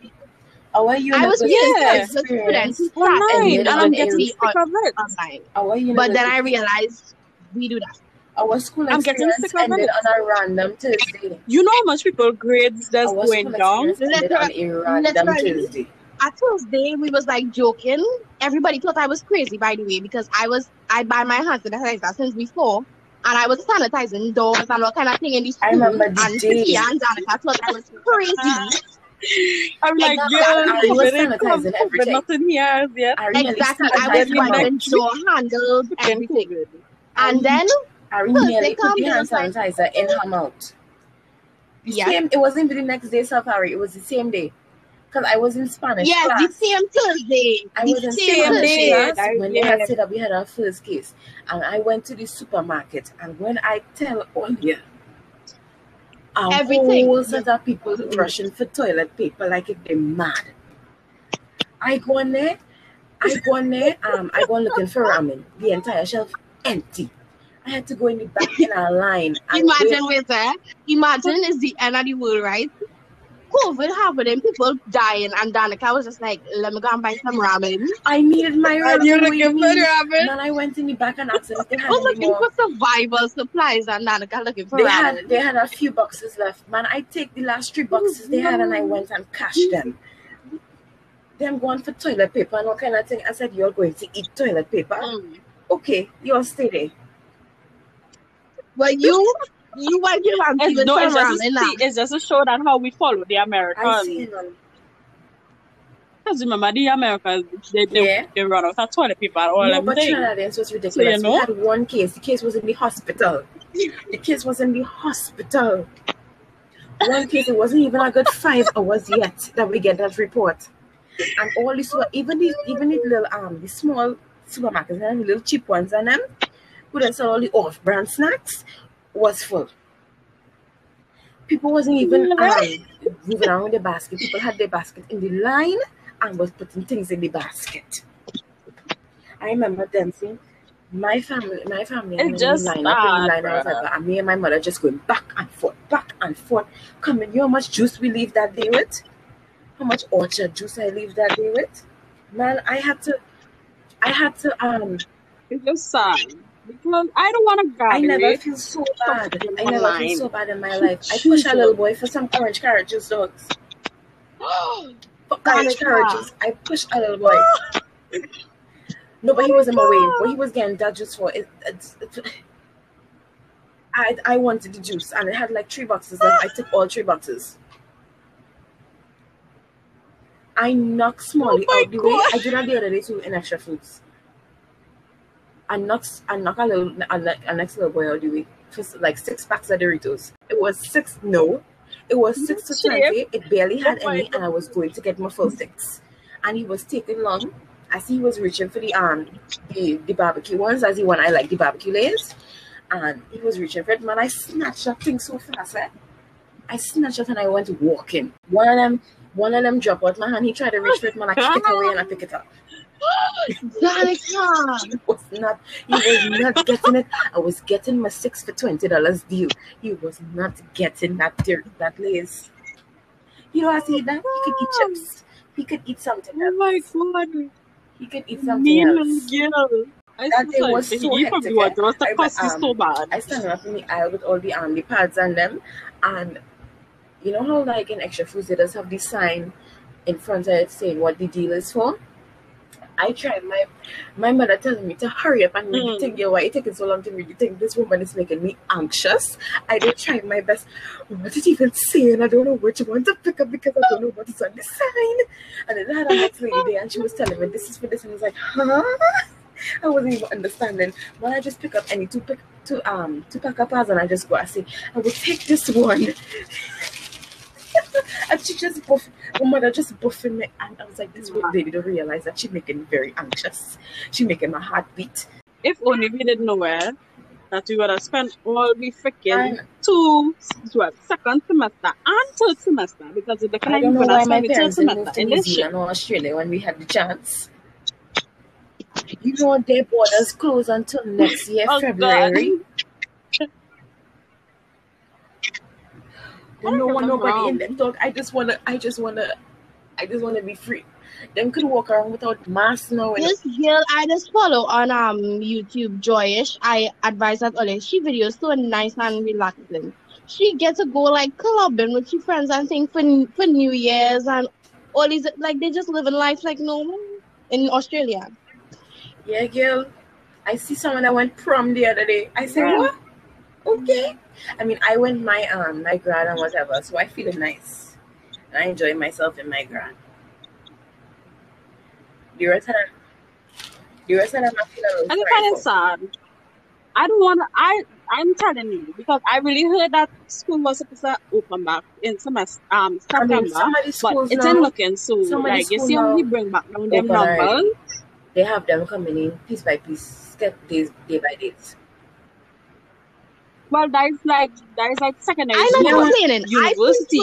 I was a student who online, and I'm getting sick of it. Online. But then I realized we do that. Our school experience ended on a random Tuesday. You know how much people grades that's going down? Literally, at Tuesday, we was like joking. Everybody thought I was crazy, by the way, because I buy my hand sanitizer since before, and I was sanitizing doors and all kind of thing in the school. I remember and Danica thought I was crazy. I'm like, I was sanitizing everything. But nothing here yet. Exactly, I was wiping door handles, everything. And then Ariana put the hand sanitizer in her mouth. It wasn't the next day, Safari. It was the same day. Because I was in Spanish class. The same Thursday. I was in Spanish class when they had said that we had our first case. And I went to the supermarket. And when I tell all everything, whole set of people rushing for toilet paper like if they're mad. I go in there. I go looking for ramen. The entire shelf empty. I had to go in the back in a line. Imagine we're there. Imagine it's the end of the world, right? COVID happening, people dying, and Danica was just like, let me go and buy some ramen. I needed my ramen. You're looking for ramen. And I went in the back and asked if they had I was looking for survival supplies, and Danica looking for ramen. They had a few boxes left. Man, I take the last 3 boxes they had, and I went and cashed them. Them going for toilet paper and all kind of thing. I said, you're going to eat toilet paper? Okay, you'll stay there. Well, you went to Vancouver. No, it's just a show that how we follow the Americans. I see them. Because remember, the Americans, they run out of toilet paper all the time. But Trinidadians was ridiculous. So, We had one case. The case was in the hospital. One case, it wasn't even a good 5 hours yet that we get that report. And all this, even the little, the small supermarkets and the little cheap ones and them. Who then sell all the off-brand snacks was full. People wasn't even moving around the basket. People had their basket in the line and was putting things in the basket. I remember dancing. My family and just me and my mother just going back and forth. Coming, you know how much juice we leave that day with? How much orchard juice I leave that day with? Man, I had to It's just sad. Because I don't want to graduate. I never feel so bad in my life. I push a little boy for some orange carrot juice, dogs. I push a little boy. No, but he was in my way. What he was getting that juice for, I wanted the juice, and it had like 3 boxes. I took all 3 boxes. I knocked Smalley out the way. I did that the other day too in Extra Foods. I knocked a little boy out the way for like 6 packs of Doritos. It was 6 to 20. It barely had any, and I was going to get my full 6. And he was taking long as he was reaching for the barbecue ones, as he went. I like the barbecue layers, and he was reaching for it. Man, I snatched that thing so fast. I snatched it and I went walking. One of them dropped out my hand. He tried to reach for it, man. I kicked it away and I picked it up. Danica! He was not getting it. I was getting my 6 for $20 due. He was not getting that dirt, that lace. You know, I said that he could eat chips. He could eat something else. Oh my God. He could eat something else. Girl. That day was so hectic. The cost is so bad. I stand up in the aisle with all the army pads on them, and you know how like in Extra Foods, they just have the sign in front of it saying what the deal is for? I tried. My mother telling me to hurry up and read the thing. Why you taking so long to read the thing? This woman is making me anxious. I did try my best. What did you even say? And I don't know which one to pick up because I don't know what is on the sign. And then I had a next lady there and she was telling me this is for this. And I was like, huh? I wasn't even understanding. But I just pick up any two pack of pairs and I just go and say, I will take this one. And she just buffing me, and I was like, this lady don't realize that she's making me very anxious. She's making my heart beat. If only we didn't know that we would have spent all the freaking second semester and third semester, because of the kind of would have spent the third semester in New Zealand or Australia when we had the chance. You know, their borders close until next year, February. God. I don't want nobody in them dog. I just wanna be free. Them could walk around without masks now. This girl I just follow on YouTube, Joyish. I advise that only. She videos so nice and relaxing. She gets to go like clubbing with her friends and things for New Year's and all these, like they just living life like normal in Australia. Yeah, girl. I see someone that went prom the other day. I said, what? Okay. I mean, I went my grad and whatever, so I feel nice. And I enjoy myself in my grad. The rest of them I feel like I'm kind of sad. I'm telling you, because I really heard that school was supposed to open back in September, but it didn't looking so. Like you see how we bring back down them numbers. They have them coming in piece by piece, step day by day. Well, that is like secondary. I'm not complaining. University,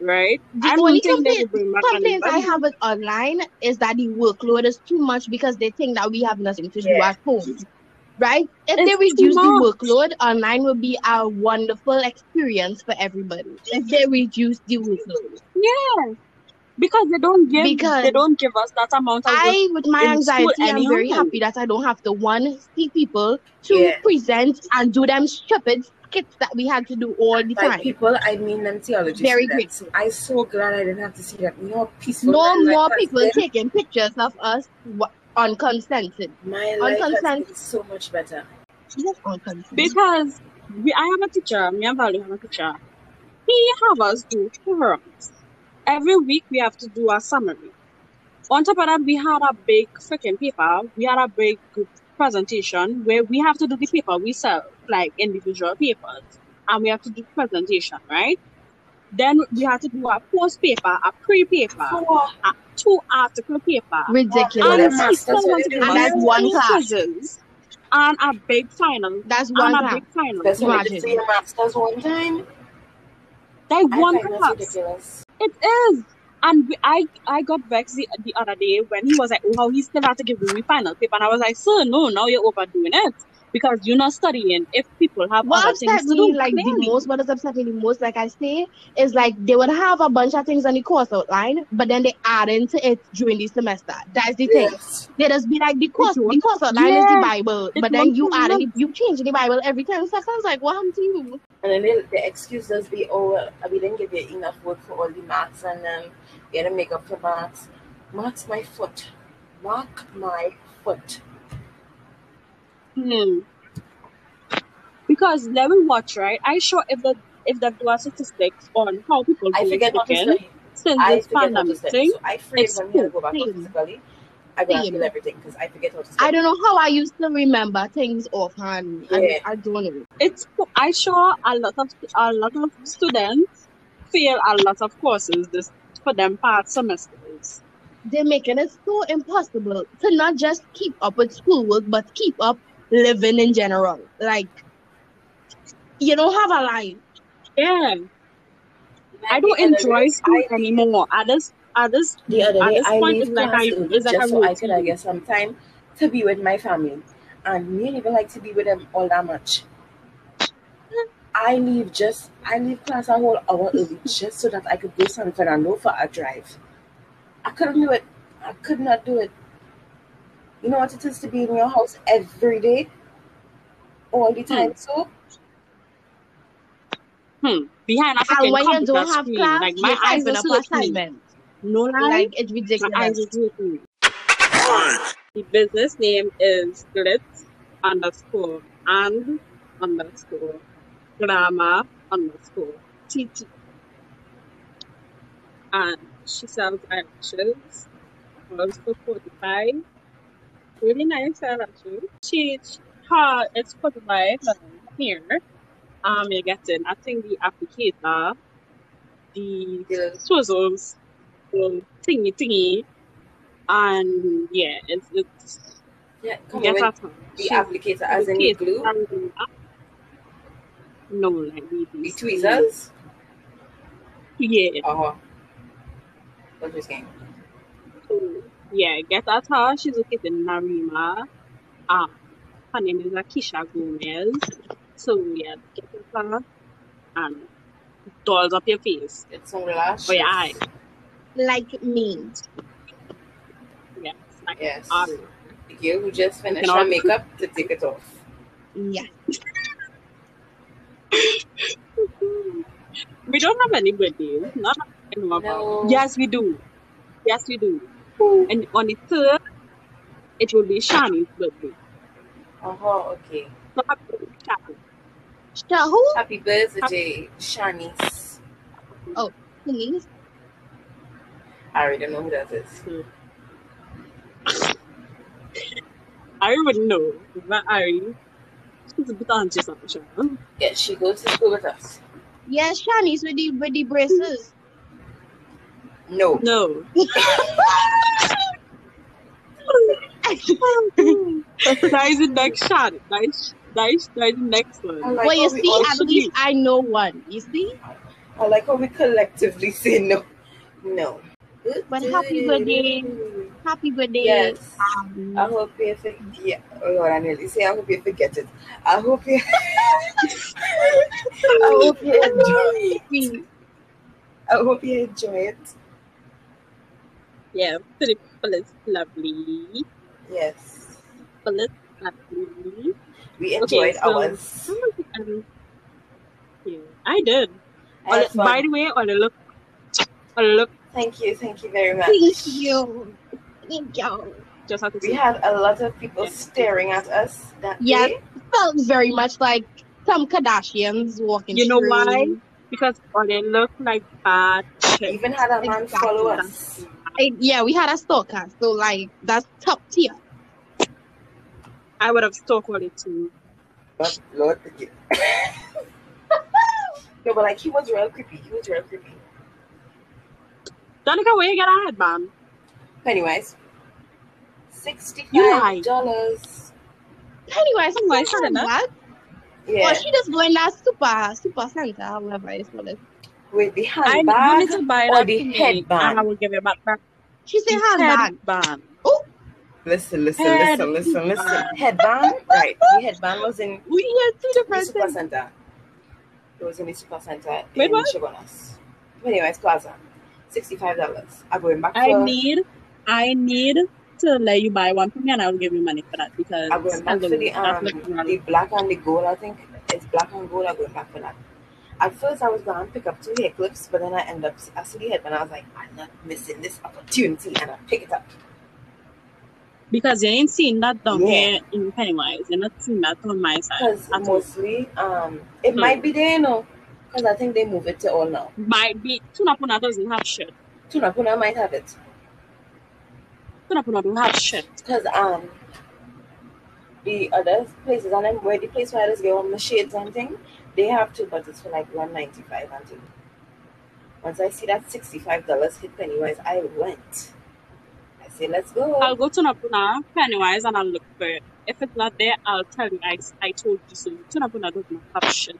right? The only complaint I have with online is that the workload is too much because they think that we have nothing to do at home, right? If they reduce the workload, online will be a wonderful experience for everybody. If they reduce the workload, yeah, because they don't give us that amount of. I, with my anxiety, I'm very happy that I don't have to see people to present and do them stupid skits that we had to do all the time. People, I mean them theology. Very grateful. I'm so glad I didn't have to see that. No peaceful. No more people taking pictures of us unconsented. My life has been so much better. Because I have a teacher. Me and Valerie have a teacher. He have us do forums. Every week we have to do a summary. On top of that, we had a big freaking paper. We had a big presentation where we have to do the paper we sell, like individual papers. And we have to do presentation, right? Then we had to do a post paper, a pre-paper, a two-article paper. Ridiculous. And that's one class. And a big final. That's one class. Big final. That's the master's one time. They won the class. It is. And I got vexed the other day when he was like, oh, he still had to give me final paper. And I was like, sir, no, now you're overdoing it. Because you're not studying if people have other things to do. What is upsetting the most, like I say, is like they would have a bunch of things on the course outline, but then they add into it during the semester. That's the thing. They just be like, the course outline is the Bible, but then you add it, you change the Bible every time. So that sounds like, what happened to you? And then the excuse does be, oh, well, we didn't give you enough work for all the maths, and then you had to make up for maths. Mark my foot. Because let me watch, right? I sure if the statistics on how people since this pandemic thing, so I forget when we go back to physically. I don't know everything because I forget how to study. I don't know how I used to remember things offhand. Yeah. I don't know. I sure a lot of students fail a lot of courses for them past semesters. They're making it so impossible to not just keep up with schoolwork, but keep up living in general. Like, you don't have a life. Yeah. I don't enjoy school anymore. I could, I guess, some time to be with my family, and me even like to be with them all that much. I leave class a whole hour early just so that I could go to San Fernando for a drive. I couldn't do it. I could not do it. You know what it is to be in your house every day, all the time. Behind us, and when you don't have class, like my eyes are so assignment. No lie, like it's ridiculous. The business name is Glit_& Glamour_TT, and she sells eyelashes. Calls for 45. Really nice eyelashes. It's 45 here. You're getting, I think, the applicator, the swizzles, the thingy, and yeah, the applicator as in the glue. No, like the tweezers. Yeah. What's this game? Yeah, get at her. She's located in Narima. Her name is Akisha Gomez. So yeah, get at her and dolls up your face. It's on the lash. Or your eye. Like me. Yeah. Like yes. The girl who just finished her makeup to take it off. Yeah. We don't have any birthdays. No. Yes, we do. Ooh. And on the 3rd, it will be Shani's birthday. Okay. So happy birthday, Shani's. Oh, please. I already know who that is. I wouldn't know, but she's a bit anxious on the show. Yeah, she goes to school with us. Yes, Shani's with the braces. No. That is the next shot. That is the next one. Like well, you see, at least I know one. You see? I like how we collectively say no. No. But happy birthday. Yes. I hope you forget. Yeah. Oh Lord, I nearly say I hope you forget it. I hope you enjoy it. Yeah, so the people is lovely. Yes. People is lovely. We enjoyed ours. Yeah, I did. By the way, on a look. Thank you very much. Thank you. Just have to we had a lot of people staring at us that day. It felt very much like some Kardashians walking through. You know why? Because they look like bad chicks. We even had a man follow us. We had a stalker, so like that's top tier. I would have stalked all it too. But Lord forgive. No, but like he was real creepy. Danica, where you get a headband? Anyways, $65. Anyways, what? Yeah. Well, she just going that super center, however it's called. With the handbag or the headband, and I will give it back. She said handband. Oh, listen. Headband, right? The headband was in. We had two different super center. It was in the super center in Chabonas. Anyways, Plaza, $65. I'm going back. I need to let you buy one for me, and I will give you money for that because I'm going back for the black and the gold. I think it's black and gold. I'm going back for that. At first, I was going to pick up 2 hair clips, but then I ended up actually head, and I was like, I'm not missing this opportunity, and I pick it up. Because you ain't seen that down here in Pennywise. You're not seeing that on my side. Because mostly, it might be there, you know, because I think they move it to all now. Might be. Tunapuna doesn't have shit. Tunapuna might have it. Tunapuna don't have shit. Because, the other places, and then where the place where I just get on my shades and thing, they have 2, but it's for like $195 and 2. Once I see that $65 hit Pennywise, I went. I say, let's go. I'll go to Tunapuna, Pennywise, and I'll look for it. If it's not there, I'll tell you. I told you so. Tunapuna doesn't have shit.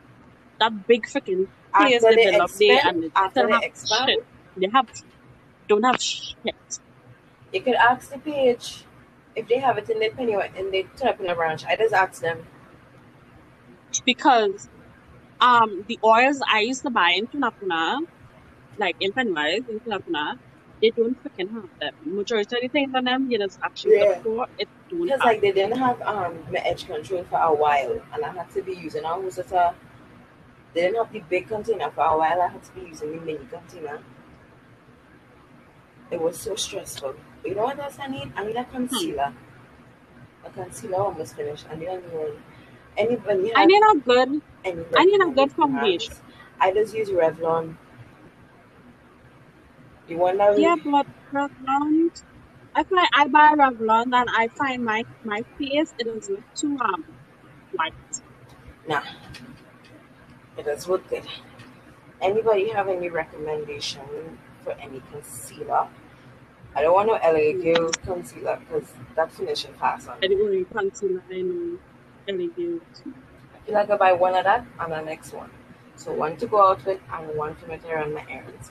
that big freaking players living up there and they don't have shit. They don't have shit. You could ask the page if they have it in their penny and they turn up in a branch. I just ask them. Because the oils I used to buy in Tunapuna, like in Penwise, in Tunapuna, they don't freaking have them. Majority of the things on them, you just actually look for it. Because like they didn't have my edge control for a while, and I had to be using a Hosata. They didn't have the big container for a while. I had to be using the mini container. It was so stressful. But you know what else I need? I need a concealer. A concealer almost finished. I need a new one. Anybody? I need a good foundation. I just use Revlon. You want that? Yeah, but Revlon. I feel like I buy Revlon and I find my face it doesn't look too light. Nah, it doesn't look good. Anybody have any recommendation for any concealer? I don't want no LAQ concealer because that finishing pass on. I don't want any concealer. I know. I feel like I buy one of that and the next one. So one to go out with and one to make around my errands.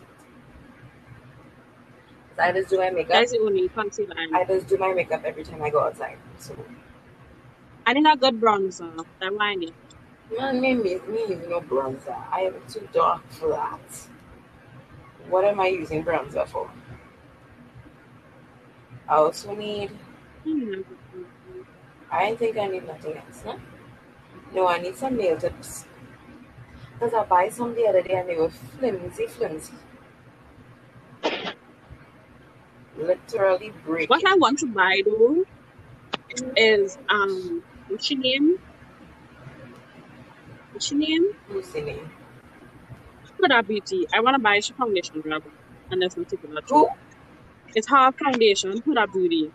So I just do my makeup. That's the only concealer. I just do my makeup every time I go outside. So I need a good bronzer. That's why I need. Man, me even no bronzer. I am too dark for that. What am I using bronzer for? I also need. I think I need nothing else, huh? No, I need some nail tips. Because I buy some the other day and they were flimsy. Literally breaking. What I want to buy though is what's your name? Who's your name? That BT. I want to buy she foundation grab and there's no taking that. Who? It's her foundation. Who that beauty?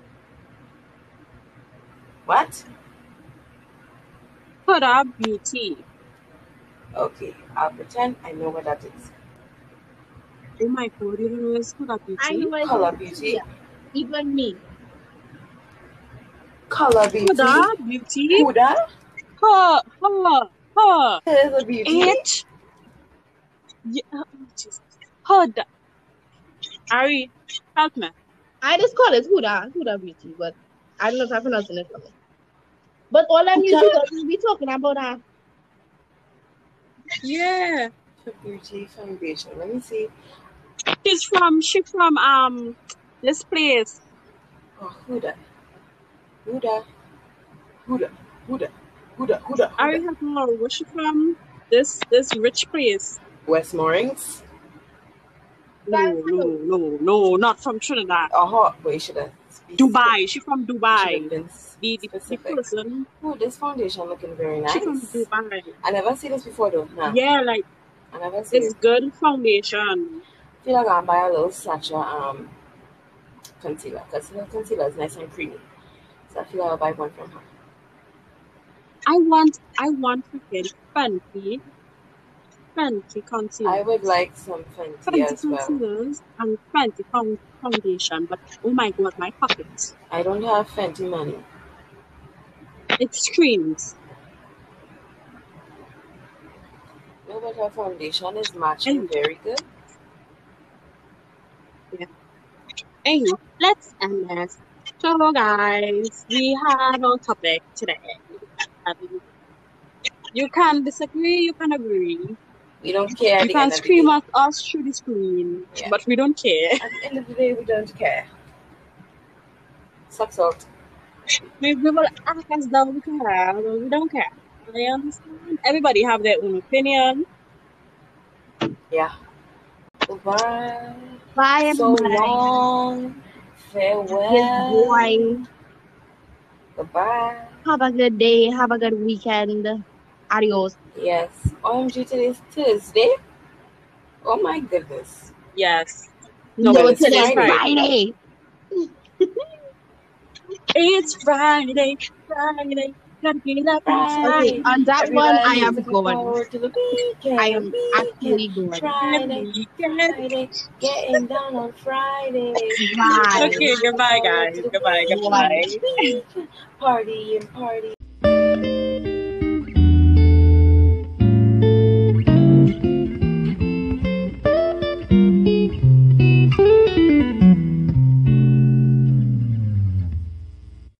What? Put up BT. Okay, I'll pretend I know what that is. Oh my god, you don't know it's Put Up BT? Color Beauty? Even me. Color Beauty? Put Up Beauty? Huda? Her. Color Beauty? H? Yeah, oh, Jesus. Huda. Ari, help me. I just call it Huda Beauty, but I don't know if I'm pronouncing it correctly. But all I'm used to be talking about that. Yeah. Beauty foundation. Let me see. She's from this place. Oh, Huda. I don't know where she from. This rich place. West Moorings? No, not from Trinidad. Oh, wait, should I? Dubai. She's from Dubai. The person. Oh, this foundation looking very nice. She's from Dubai. I never see this before though. Nah. Yeah, like I never see it's good foundation. I feel like I'll buy a little sachet concealer because her concealer is nice and creamy. So I feel like I'll buy one from her. I want freaking Fenty concealer. I would like some Fenty as well. Concealers and Fenty foundation, but oh my god, my pockets. I don't have Fenty money. It screams. No, but her foundation is matching very good. Yeah. Hey, let's end this. So guys, we have a topic today. You can disagree, you can agree. We don't care. You can scream at us through the screen, but we don't care. At the end of the day, we don't care. Sucks out. We will act as though we care, but we don't care. I understand. Everybody have their own opinion. Yeah. Goodbye. Bye, everybody. So long. Farewell. Goodbye. Goodbye. Have a good day. Have a good weekend. Adios. Yes. OMG, today's Tuesday. Oh my goodness. Yes. No, today's Friday. It's Friday. Okay, on that one, I am going. I am actually going. Friday, getting down on Friday. Bye. Okay, goodbye, guys. Goodbye. Party and party